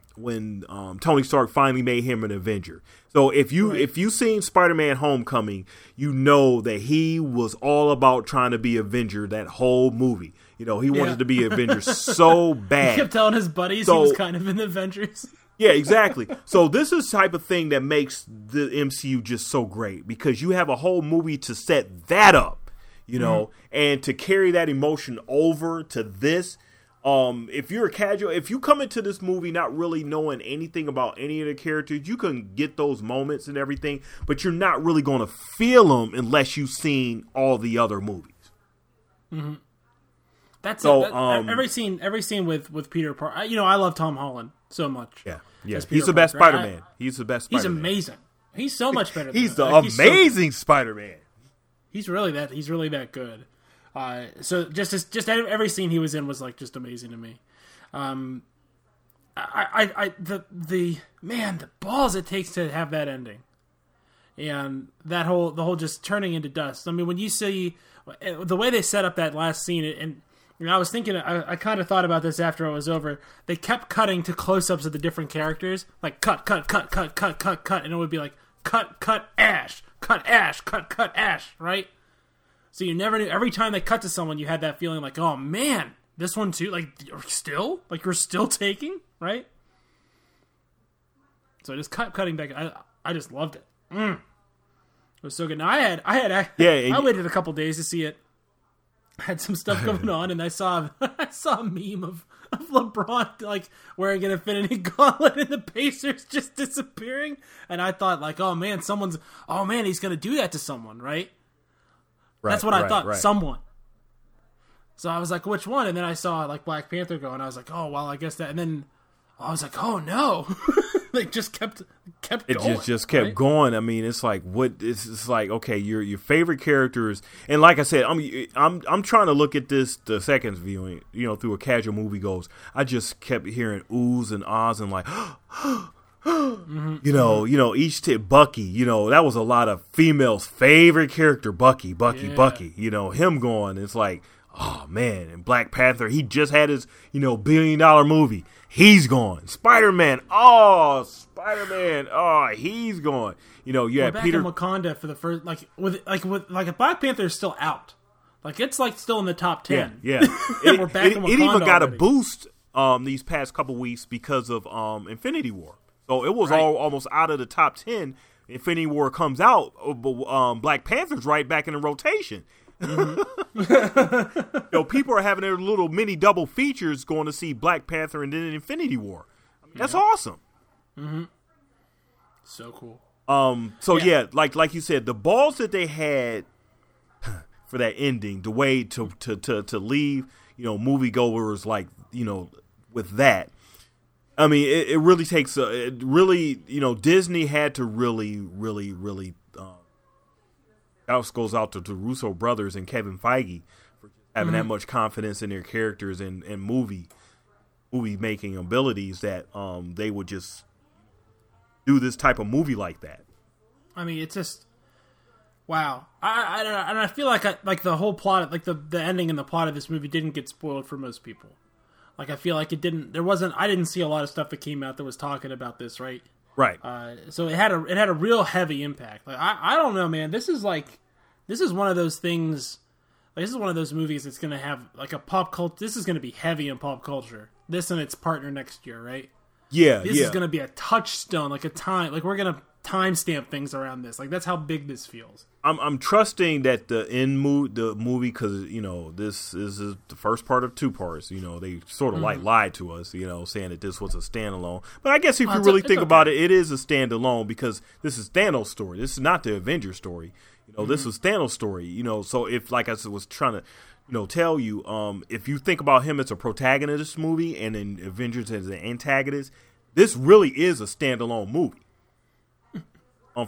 Stark finally made him an Avenger. So if you seen Spider-Man Homecoming, you know that he was all about trying to be Avenger that whole movie. You know, he wanted to be an Avenger so bad. He kept telling his buddies he was kind of in the Avengers. Yeah, exactly. So this is the type of thing that makes the MCU just so great, because you have a whole movie to set that up, you know, and to carry that emotion over to this. If you're a casual, if you come into this movie not really knowing anything about any of the characters, you can get those moments and everything, but you're not really going to feel them unless you've seen all the other movies. Mm-hmm. That's so, it. Every scene with Peter Parker. You know, I love Tom Holland so much. Yeah. He's the best Spider-Man. He's amazing. He's so much better than He's the amazing Spider-Man. He's really that good. So just every scene he was in was like just amazing to me. The balls it takes to have that ending, and the whole just turning into dust. I mean, when you see the way they set up that last scene, and I was thinking, I kind of thought about this after it was over. They kept cutting to close-ups of the different characters, like cut, and it would be like cut, Ash, right? So you never knew. Every time they cut to someone, you had that feeling like, oh man, this one too. Like you're still taking, right? So I just kept cutting back. I just loved it. It was so good. Now I waited a couple days to see it. I had some stuff going on, and I saw a meme of LeBron like wearing an Infinity Gauntlet and the Pacers just disappearing, and I thought like, oh man, he's gonna do that to someone, right? That's what I thought. Someone. So I was like, which one? And then I saw like Black Panther go, and I was like, oh well, I guess that. And then I was like, oh no, they just kept going. It just kept going. I mean, it's like okay, your favorite characters, and like I said, I'm trying to look at this the second viewing, you know, through a casual movie goes. I just kept hearing oohs and ahs and like. You know, each tip, Bucky, you know, that was a lot of females' favorite character, Bucky, you know, him going. It's like, oh, man, and Black Panther, he just had his, you know, $1 billion movie. He's gone. Spider-Man, he's gone. You know, yeah, Peter. Back in Wakanda for the first, like a Black Panther is still out. Like, it's like still in the top 10. Yeah. We're back in Wakanda. It even got a boost these past couple weeks because of Infinity War. So it was almost out of the top 10. Infinity War comes out, but Black Panther's right back in the rotation. Mm-hmm. You know, people are having their little mini double features going to see Black Panther and then Infinity War. I mean, that's awesome. Mm-hmm. So cool. Like you said, the balls that they had for that ending, the way to leave, you know, moviegoers like, you know, with that. I mean, it really takes Disney had to really, really, really. House goes out to the Russo brothers and Kevin Feige for having that much confidence in their characters and movie making abilities that they would just do this type of movie like that. I mean, it's just wow. I don't know, and I feel like the whole plot, like the ending and the plot of this movie didn't get spoiled for most people. Like, I feel like it didn't. I didn't see a lot of stuff that came out that was talking about this, right? Right. So it had a real heavy impact. Like, I don't know, man. This is one of those things. Like, this is one of those movies that's going to have like a pop culture. This is going to be heavy in pop culture. This and its partner next year, right? Yeah. This is going to be a touchstone, like a time. Like, we're going to timestamp things around this. Like, that's how big this feels. I'm trusting that the movie, because, you know, this is the first part of two parts. You know, they sort of lied to us, you know, saying that this was a standalone. But I guess if you really think about it, it is a standalone, because this is Thanos' story. This is not the Avengers story. You know, this was Thanos' story. You know, so if, like I was trying to, you know, tell you, if you think about him as a protagonist movie and then Avengers as an antagonist, this really is a standalone movie.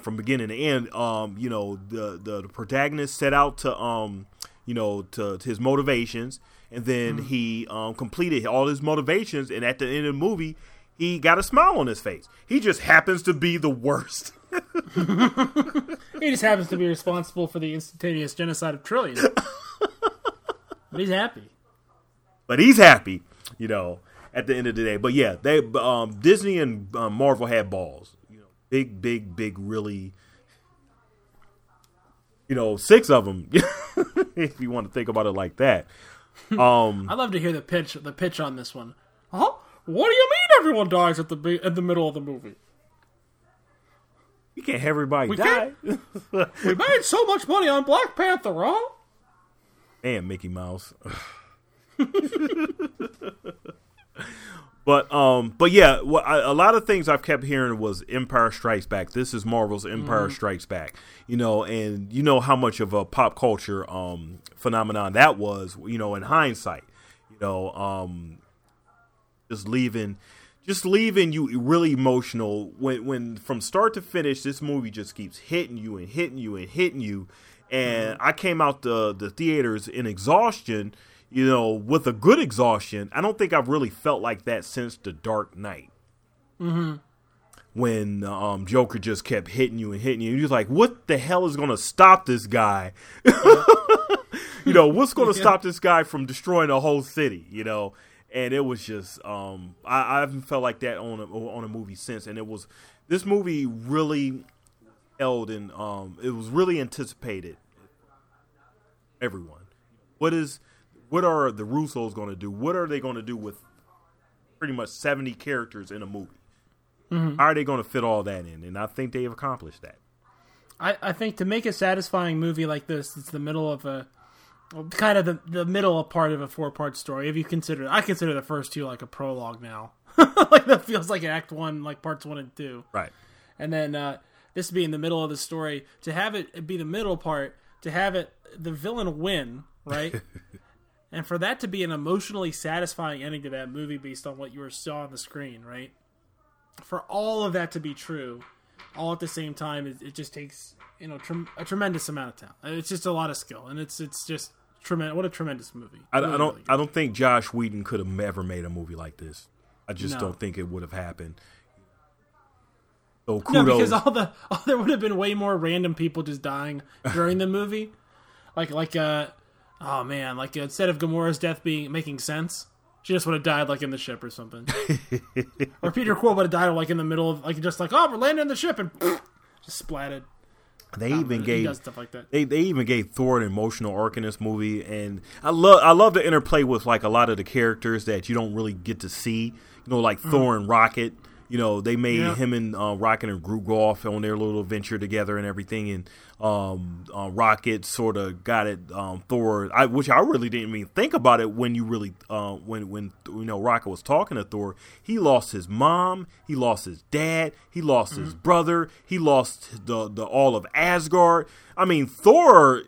From beginning to end, you know, the protagonist set out to, you know, to his motivations, And then he completed all his motivations, and at the end of the movie, he got a smile on his face. He just happens to be the worst. He just happens to be responsible for the instantaneous genocide of trillions. But he's happy. But he's happy, you know, at the end of the day. But yeah, they Disney and Marvel had balls. You know, big, really, you know, 6 of them, if you want to think about it like that. I love to hear the pitch on this one. Huh? What do you mean everyone dies at the middle of the movie? You can't have everybody die. We made so much money on Black Panther, huh? And Mickey Mouse. But yeah, a lot of things I've kept hearing was Empire Strikes Back. This is Marvel's Empire Strikes Back, you know, and you know how much of a pop culture phenomenon that was, you know, in hindsight, you know, just leaving you really emotional when from start to finish, this movie just keeps hitting you and hitting you and hitting you. And I came out the theaters in exhaustion, you know, with a good exhaustion. I don't think I've really felt like that since The Dark Knight. Mm-hmm. When Joker just kept hitting you. You're like, what the hell is going to stop this guy? You know, what's going to stop this guy from destroying a whole city, you know? And it was just, I haven't felt like that on a movie since. And this movie really held and it was really anticipated. Everyone. What are the Russos going to do? What are they going to do with pretty much 70 characters in a movie? Mm-hmm. How are they going to fit all that in? And I think they have accomplished that. I think to make a satisfying movie like this, it's the middle of the middle part of a 4-part story. If you consider, I consider the first 2 like a prologue now. Like that feels like an act 1, like parts 1 and 2. Right. And then this being the middle of the story, to have it be the middle part, to have it, the villain win, right? And for that to be an emotionally satisfying ending to that movie based on what you saw on the screen, right? For all of that to be true, all at the same time, it just takes, you know, a tremendous amount of talent. It's just a lot of skill, and it's just tremendous. What a tremendous movie! I don't think Joss Whedon could have ever made a movie like this. I just don't think it would have happened. So kudos. No, because there would have been way more random people just dying during the movie, oh man! Like instead of Gamora's death making sense, she just would have died like in the ship or something. Or Peter Quill would have died like in the middle of we're landing in the ship and just splatted. They even gave Thor an emotional arc in this movie, and I love the interplay with like a lot of the characters that you don't really get to see. You know, like Thor and Rocket. You know, they made him and Rocket and Groot go off on their little adventure together and everything. And Rocket sort of got it. Thor, which I really didn't even think about it when you really when you know Rocket was talking to Thor. He lost his mom. He lost his dad. He lost his brother. He lost the all of Asgard. I mean, Thor.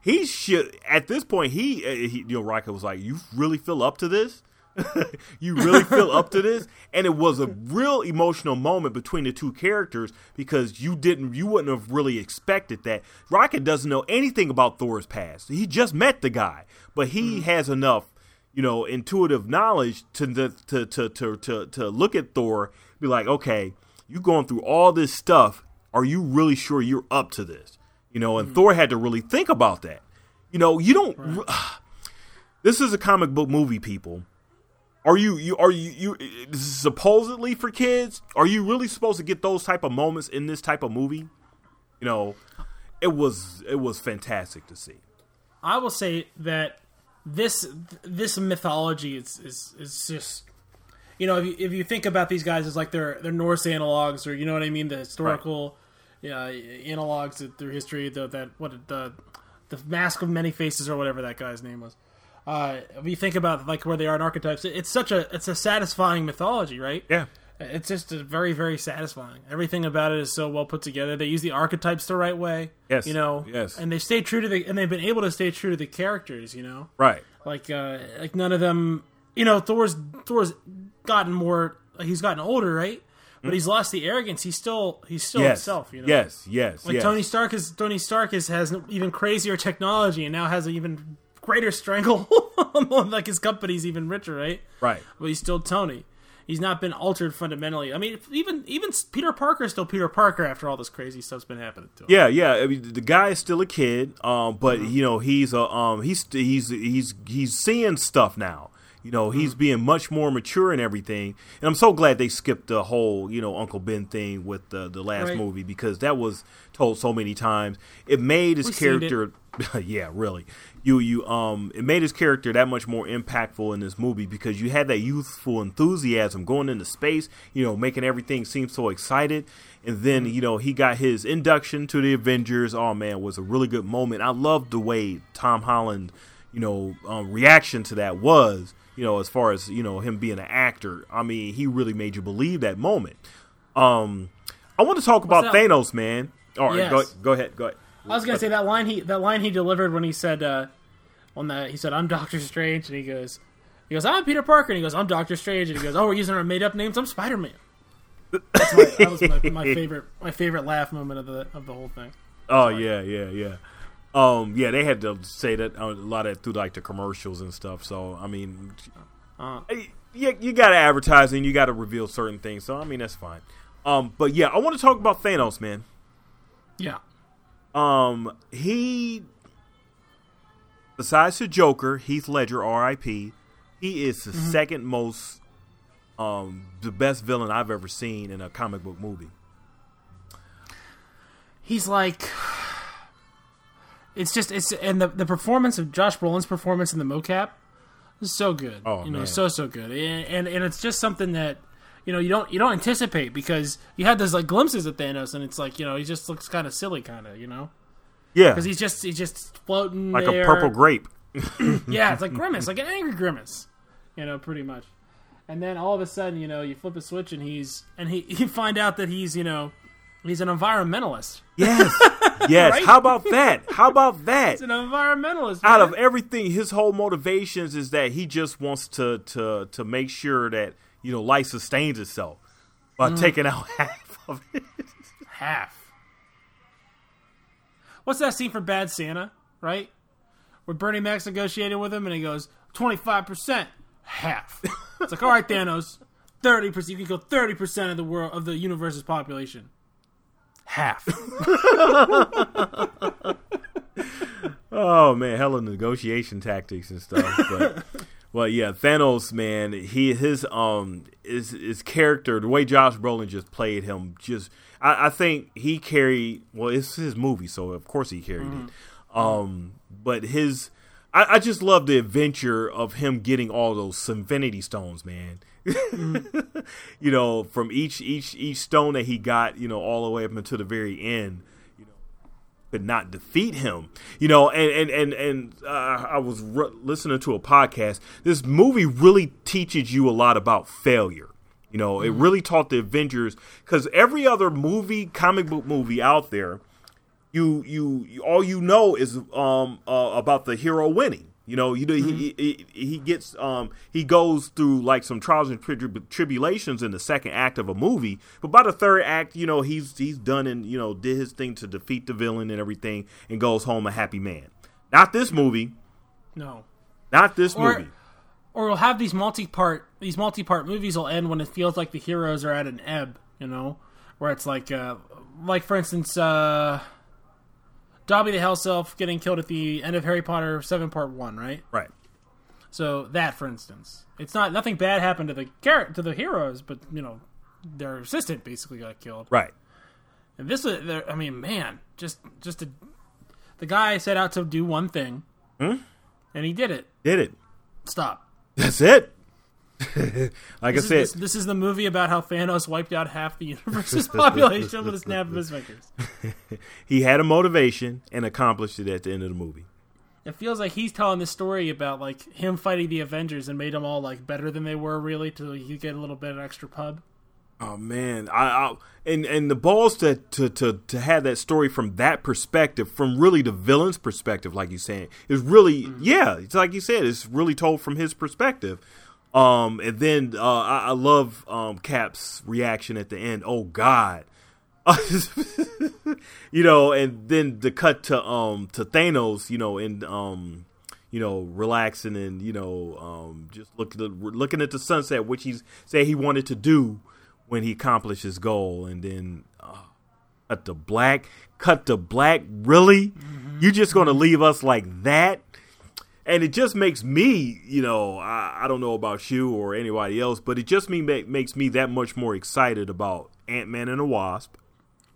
He should at this point. He you know, Rocket was like, "You really feel up to this?" You really feel up to this? And it was a real emotional moment between the two characters because you wouldn't have really expected that. Rocket doesn't know anything about Thor's past. He just met the guy, but he has enough, you know, intuitive knowledge to look at Thor and be like, okay, you're going through all this stuff. Are you really sure you're up to this? You know, and Thor had to really think about that. You know, you don't. Right. This is a comic book movie, people. Are you supposedly for kids? Are you really supposed to get those type of moments in this type of movie? You know, it was fantastic to see. I will say that this mythology is just, you know, if you think about these guys as like they're Norse analogs, or you know what I mean, the historical analogs through history, the Mask of Many Faces or whatever that guy's name was. If you think about like where they are in archetypes, it's a satisfying mythology, right? Yeah, it's just very, very satisfying. Everything about it is so well put together. They use the archetypes the right way. Yes, you know. Yes, and they've been able to stay true to the characters. You know, right? Like none of them. You know, Thor's gotten more. He's gotten older, right? But he's lost the arrogance. He's still himself. You know. Yes. Tony Stark has even crazier technology and now has an even greater stranglehold on like his company's even richer, right? Right. But he's still Tony. He's not been altered fundamentally. I mean, even Peter Parker is still Peter Parker after all this crazy stuff's been happening to him. Yeah, yeah. I mean, the guy is still a kid, but you know, he's seeing stuff now. You know, he's being much more mature and everything. And I'm so glad they skipped the whole, you know, Uncle Ben thing with the last movie, because that was told so many times. It made his character yeah, really. It made his character that much more impactful in this movie, because you had that youthful enthusiasm going into space, you know, making everything seem so excited. And then, you know, he got his induction to the Avengers. Oh man, it was a really good moment. I loved the way Tom Holland, you know, reaction to that was. You know, as far as, you know, him being an actor, I mean, he really made you believe that moment. I want to talk about Thanos, man. All right, go ahead. I was gonna say that line he delivered when he said, "I'm Doctor Strange," and he goes, "I'm Peter Parker," and he goes, "I'm Doctor Strange," and he goes, "Oh, we're using our made up names. I'm Spider-Man." That was my favorite laugh moment of the whole thing. Oh yeah. Yeah, they had to say that a lot of through like the commercials and stuff. So I mean, you got to advertise and you got to reveal certain things. So I mean, that's fine. But yeah, I want to talk about Thanos, man. Yeah. He, besides the Joker, Heath Ledger, R.I.P., he is the second most, the best villain I've ever seen in a comic book movie. He's like. And the performance of Josh Brolin's performance in the mocap is so good. Oh, you know, man. so good. And it's just something that, you know, you don't anticipate, because you had those like glimpses of Thanos and it's like, you know, he just looks kind of silly, kind of, you know. Yeah. Because he's just floating like there. A purple grape. Yeah, it's like Grimace, like an angry Grimace. You know, pretty much. And then all of a sudden, you know, you flip a switch and you find out that he's, you know, he's an environmentalist. Yes. Yes. Right? How about that? He's an environmentalist. Man. Out of everything, his whole motivations is that he just wants to make sure that, you know, life sustains itself by taking out half of it. Half. What's that scene from Bad Santa, right? Where Bernie Mac negotiated with him and he goes, 25%, half. It's like, all right, Thanos, 30%. You can go 30% of the world, of the universe's population. Half. Oh man, hella negotiation tactics and stuff. But well, yeah, Thanos, man, his character, the way Josh Brolin just played him, just I think he carried. Well, it's his movie, so of course he carried it. But his. I just love the adventure of him getting all those Infinity Stones, man. You know, from each stone that he got, you know, all the way up until the very end, you know, could not defeat him. You know, and I was listening to a podcast. This movie really teaches you a lot about failure. You know, it really taught the Avengers, because every other movie, comic book movie out there. You all you know is about the hero winning. You know, he gets he goes through like some trials and tribulations in the second act of a movie, but by the third act, you know, he's done and, you know, did his thing to defeat the villain and everything, and goes home a happy man. Not this movie. No. Not this movie. Or we'll have these multi-part movies will end when it feels like the heroes are at an ebb. You know, where it's like for instance. Dobby the Hell Self getting killed at the end of Harry Potter 7 Part 1, right? Right. So that, for instance, it's not nothing bad happened to the heroes, but you know, their assistant basically got killed. Right. And this is, I mean, man, just the guy set out to do one thing, and he did it. Did it? Stop. That's it. This is the movie about how Thanos wiped out half the universe's population with a snap of his fingers. He had a motivation and accomplished it at the end of the movie. It feels like he's telling this story about like him fighting the Avengers and made them all like better than they were really, till you get a little bit of extra pub. Oh man, I the balls to have that story from that perspective, from really the villain's perspective, like you're saying, is really it's like you said, it's really told from his perspective. And then I love Cap's reaction at the end. Oh God, you know. And then the cut to Thanos, you know, in you know, relaxing and, you know, just looking at the sunset, which he said he wanted to do when he accomplished his goal. And then cut to black. Really? Mm-hmm. You're just going to leave us like that? And it just makes me, you know, I don't know about you or anybody else, but it just makes me that much more excited about Ant-Man and the Wasp.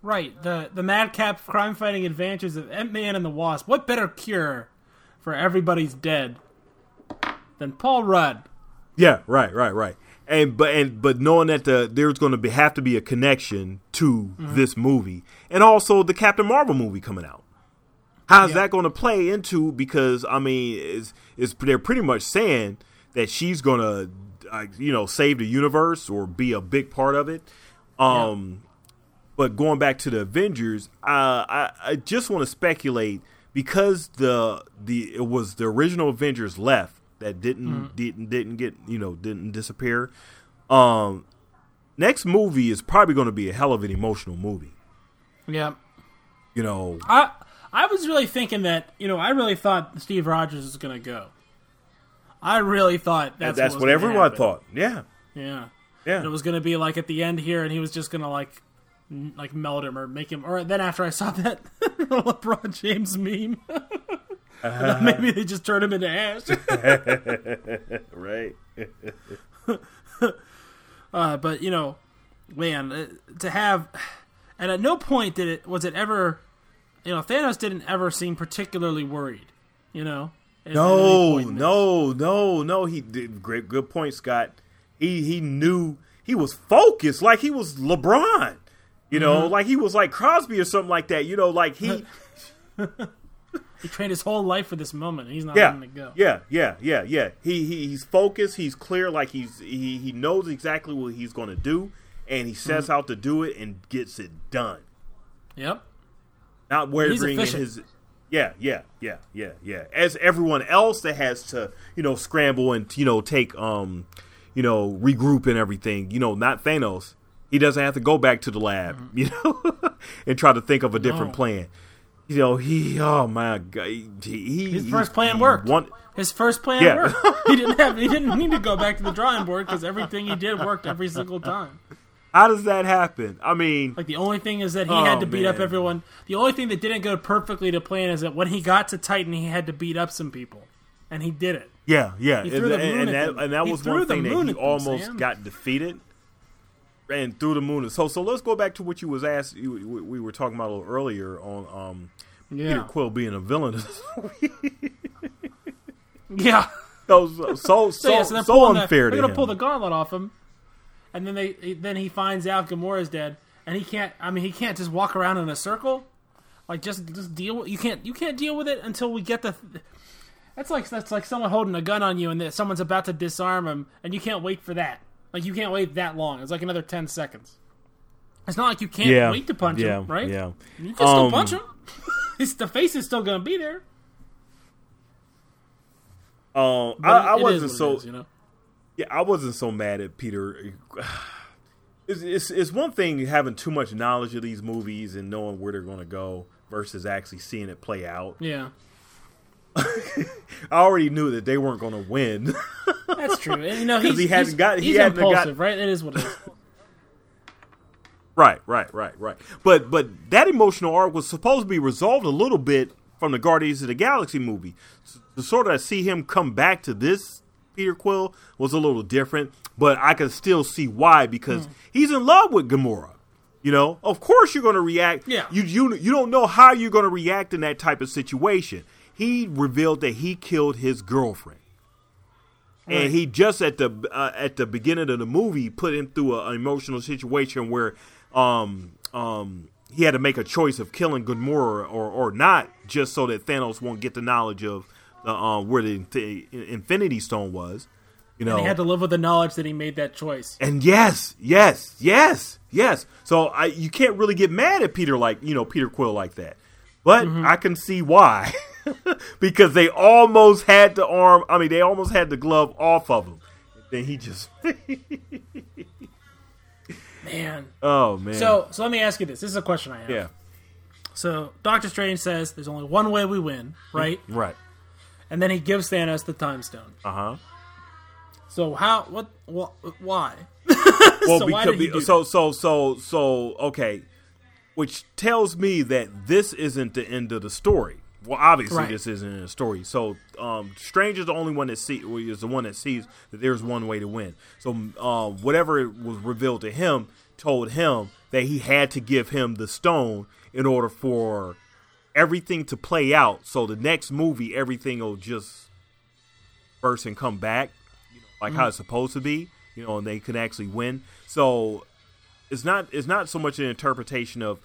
Right, the madcap crime-fighting adventures of Ant-Man and the Wasp. What better cure for everybody's dead than Paul Rudd? Yeah, right. But knowing that there's going to have to be a connection to this movie, and also the Captain Marvel movie coming out. How's that going to play into? Because I mean, they're pretty much saying that she's going to, save the universe or be a big part of it. But going back to the Avengers, I just want to speculate because it was the original Avengers left that didn't disappear. Next movie is probably going to be a hell of an emotional movie. Yeah, you know. I was really thinking that, I really thought Steve Rogers was going to go. I really thought that's what everyone thought. Yeah. Yeah. Yeah. And it was going to be like at the end here and he was just going to like melt him or make him. Or then after I saw that LeBron James meme, maybe they just turned him into ash. Right. But, man, to have, and at no point was it ever... Thanos didn't ever seem particularly worried, No. He did. Great, good point, Scott. He knew he was focused, like he was LeBron, like he was like Crosby or something like that, like he. He trained his whole life for this moment. And he's not letting it go. Yeah. He's focused. He's clear. Like he knows exactly what he's going to do, and he sets out to do it and gets it done. Yep. Not wavering in his, yeah. As everyone else that has to, scramble and take, regroup and everything. Not Thanos. He doesn't have to go back to the lab, and try to think of a different plan. Oh my God, his first plan worked. His first plan worked. He didn't need to go back to the drawing board because everything he did worked every single time. How does that happen? I mean... Like, the only thing is that he had to beat up everyone. The only thing that didn't go perfectly to plan is that when he got to Titan, he had to beat up some people. And he did it. Yeah. He threw that was one thing that he almost got defeated. And threw the moon at... So let's go back to what you was asked. We were talking about a little earlier on Peter Quill being a villain. Yeah. So unfair to him. They're going to pull the gauntlet off him. And then he finds out Gamora's dead, and he can't just walk around in a circle, like just deal with you can't deal with it until we get the. That's like someone holding a gun on you, and someone's about to disarm him, and you can't wait for that. Like you can't wait that long. It's like another 10 seconds. It's not like you can't wait to punch him, right? Yeah, you can still punch him. The face is still gonna be there. I wasn't so mad at Peter. It's one thing having too much knowledge of these movies and knowing where they're going to go versus actually seeing it play out. Yeah. I already knew that they weren't going to win. That's true. And, he's impulsive, right? It is what it is. Right. But that emotional arc was supposed to be resolved a little bit from the Guardians of the Galaxy movie. So, to sort of see him come back to this Peter Quill was a little different, but I can still see why, because he's in love with Gamora. Of course you're going to react. Yeah. You don't know how you're going to react in that type of situation. He revealed that he killed his girlfriend. Right. And he just at the beginning of the movie put him through an emotional situation where he had to make a choice of killing Gamora or not, just so that Thanos won't get the knowledge of where the Infinity Stone was, And he had to live with the knowledge that he made that choice. And yes. So you can't really get mad at Peter, Peter Quill like that. But I can see why, because they almost had the arm. I mean, they almost had the glove off of him. And then he just, man. Oh man. So let me ask you this. This is a question I have. Yeah. So Doctor Strange says, "There's only one way we win," right? Right. and then he gives Thanos the Time Stone. So how? What? Why? Well, okay, which tells me that this isn't the end of the story. Well, obviously this isn't a story. So, Strange is the only one that sees that there's one way to win. So, whatever was revealed to him told him that he had to give him the stone in order for everything to play out. So the next movie, everything will just burst and come back, like how it's supposed to be. You know, and they can actually win. So it's not so much an interpretation of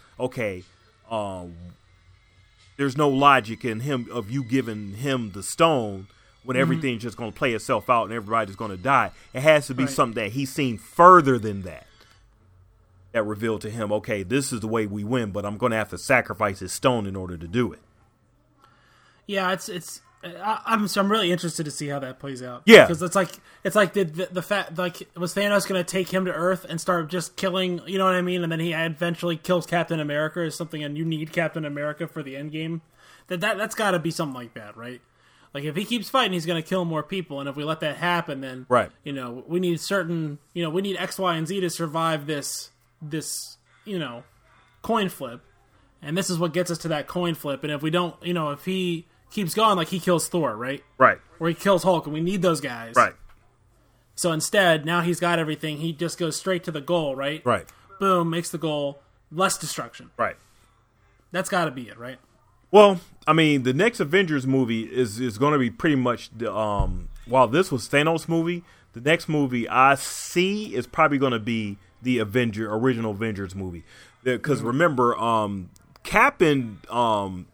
there's no logic in him of you giving him the stone when everything's just going to play itself out and everybody's going to die. It has to be something that he's seen further than that. That revealed to him, okay, this is the way we win, but I'm going to have to sacrifice his stone in order to do it. Yeah, I'm really interested to see how that plays out. Yeah, because it's like the fact, like, was Thanos going to take him to Earth and start just killing? You know what I mean? And then he eventually kills Captain America or something, and you need Captain America for the end game. That's got to be something like that, right? Like, if he keeps fighting, he's going to kill more people, and if we let that happen, then we need certain, we need X, Y, and Z to survive this coin flip, and this is what gets us to that coin flip. And if we don't, if he keeps going, like he kills Thor, right, or he kills Hulk, and we need those guys, right? So instead, now he's got everything, he just goes straight to the goal, right, boom, makes the goal, less destruction, right? That's got to be it, right? Well, I mean, the next Avengers movie is going to be pretty much the while this was Thanos' movie, the next movie I see is probably going to be the original Avengers movie, because remember, Captain Iron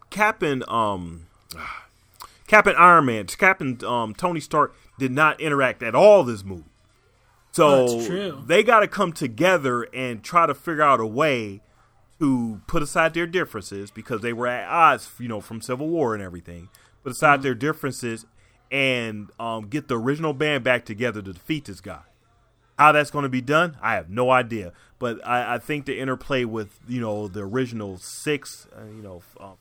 Man, Tony Stark did not interact at all this movie, so they got to come together and try to figure out a way to put aside their differences, because they were at odds, from Civil War and everything. Put aside their differences and get the original band back together to defeat this guy. How that's going to be done, I have no idea. But I think the interplay with, the original six,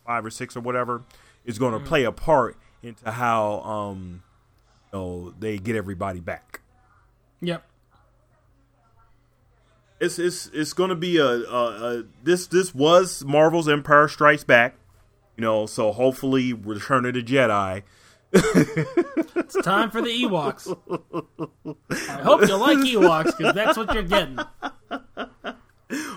5 or 6 or whatever, is going to play a part into how, they get everybody back. Yep. It's going to be this was Marvel's Empire Strikes Back, so hopefully Return of the Jedi. It's time for the Ewoks. I hope you like Ewoks, because that's what you're getting.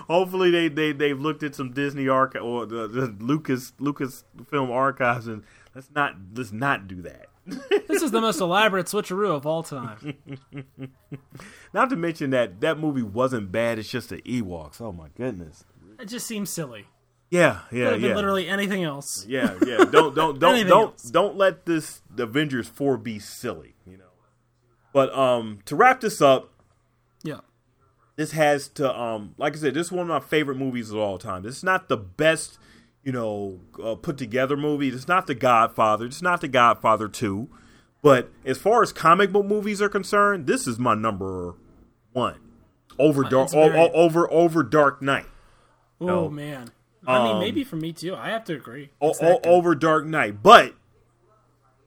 Hopefully they've looked at some Disney archive or the Lucasfilm archives, and let's not do that. This is the most elaborate switcheroo of all time. Not to mention that movie wasn't bad. It's just the Ewoks. Oh my goodness! It just seems silly. Yeah. Could have been literally anything else. Yeah. Don't let this Avengers 4 be silly, But to wrap this up, this has to like I said, this is one of my favorite movies of all time. It's not the best, put together movie. It's not The Godfather. It's not The Godfather 2. But as far as comic book movies are concerned, this is my number 1. Over Dark Knight. Oh man. I mean, maybe for me too. I have to agree. Over Dark Knight, but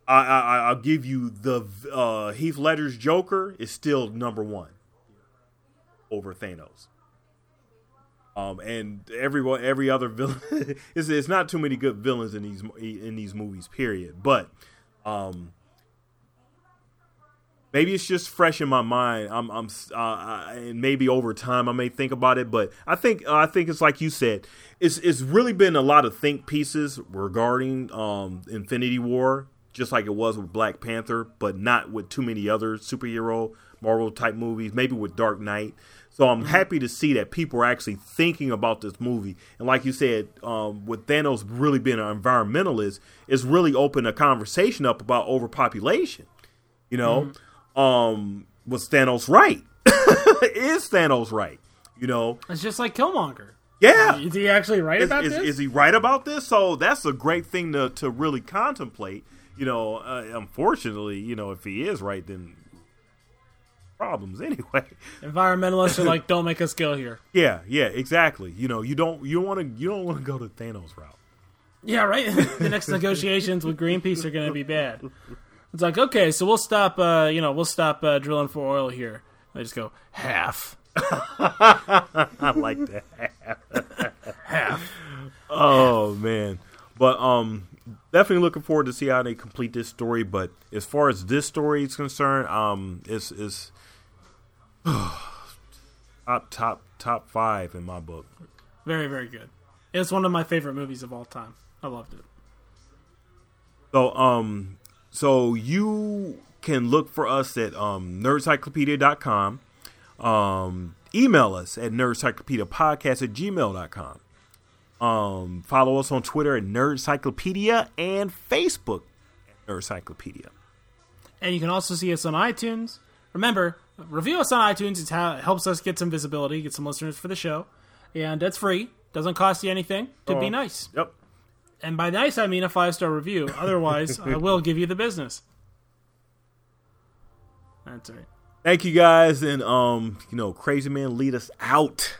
I'll give you the Heath Ledger's Joker is still number 1 over Thanos. And every other villain, it's not too many good villains in these movies. Period. But maybe it's just fresh in my mind. And maybe over time I may think about it, but I think it's like you said. It's really been a lot of think pieces regarding Infinity War, just like it was with Black Panther, but not with too many other superhero Marvel type movies. Maybe with Dark Knight. So I'm happy to see that people are actually thinking about this movie. And like you said, with Thanos really being an environmentalist, it's really opened a conversation up about overpopulation. Was Thanos right? Is Thanos right? It's just like Killmonger. Yeah. Is he actually right about this? Is he right about this? So that's a great thing to really contemplate. Unfortunately, if he is right, then problems anyway. Environmentalists are like, don't make us go here. Yeah, exactly. You don't want to go the Thanos route. Yeah, right? The next negotiations with Greenpeace are going to be bad. It's like, okay, so we'll stop, drilling for oil here. They just go, half. I like the half. Half. Oh, man. But definitely looking forward to see how they complete this story. But as far as this story is concerned, it's top five in my book. Very, very good. It's one of my favorite movies of all time. I loved it. So you can look for us at nerdcyclopedia.com. Email us at nerdcyclopediapodcast@gmail.com. Follow us on Twitter at Nerdcyclopedia and Facebook at Nerdcyclopedia. And you can also see us on iTunes. Remember, review us on iTunes. It's how it helps us get some visibility, get some listeners for the show. And that's free. Doesn't cost you anything. It'd be nice. Yep. And by nice, I mean a 5-star review. Otherwise, I will give you the business. That's right. Thank you guys. And, Crazy Man, lead us out.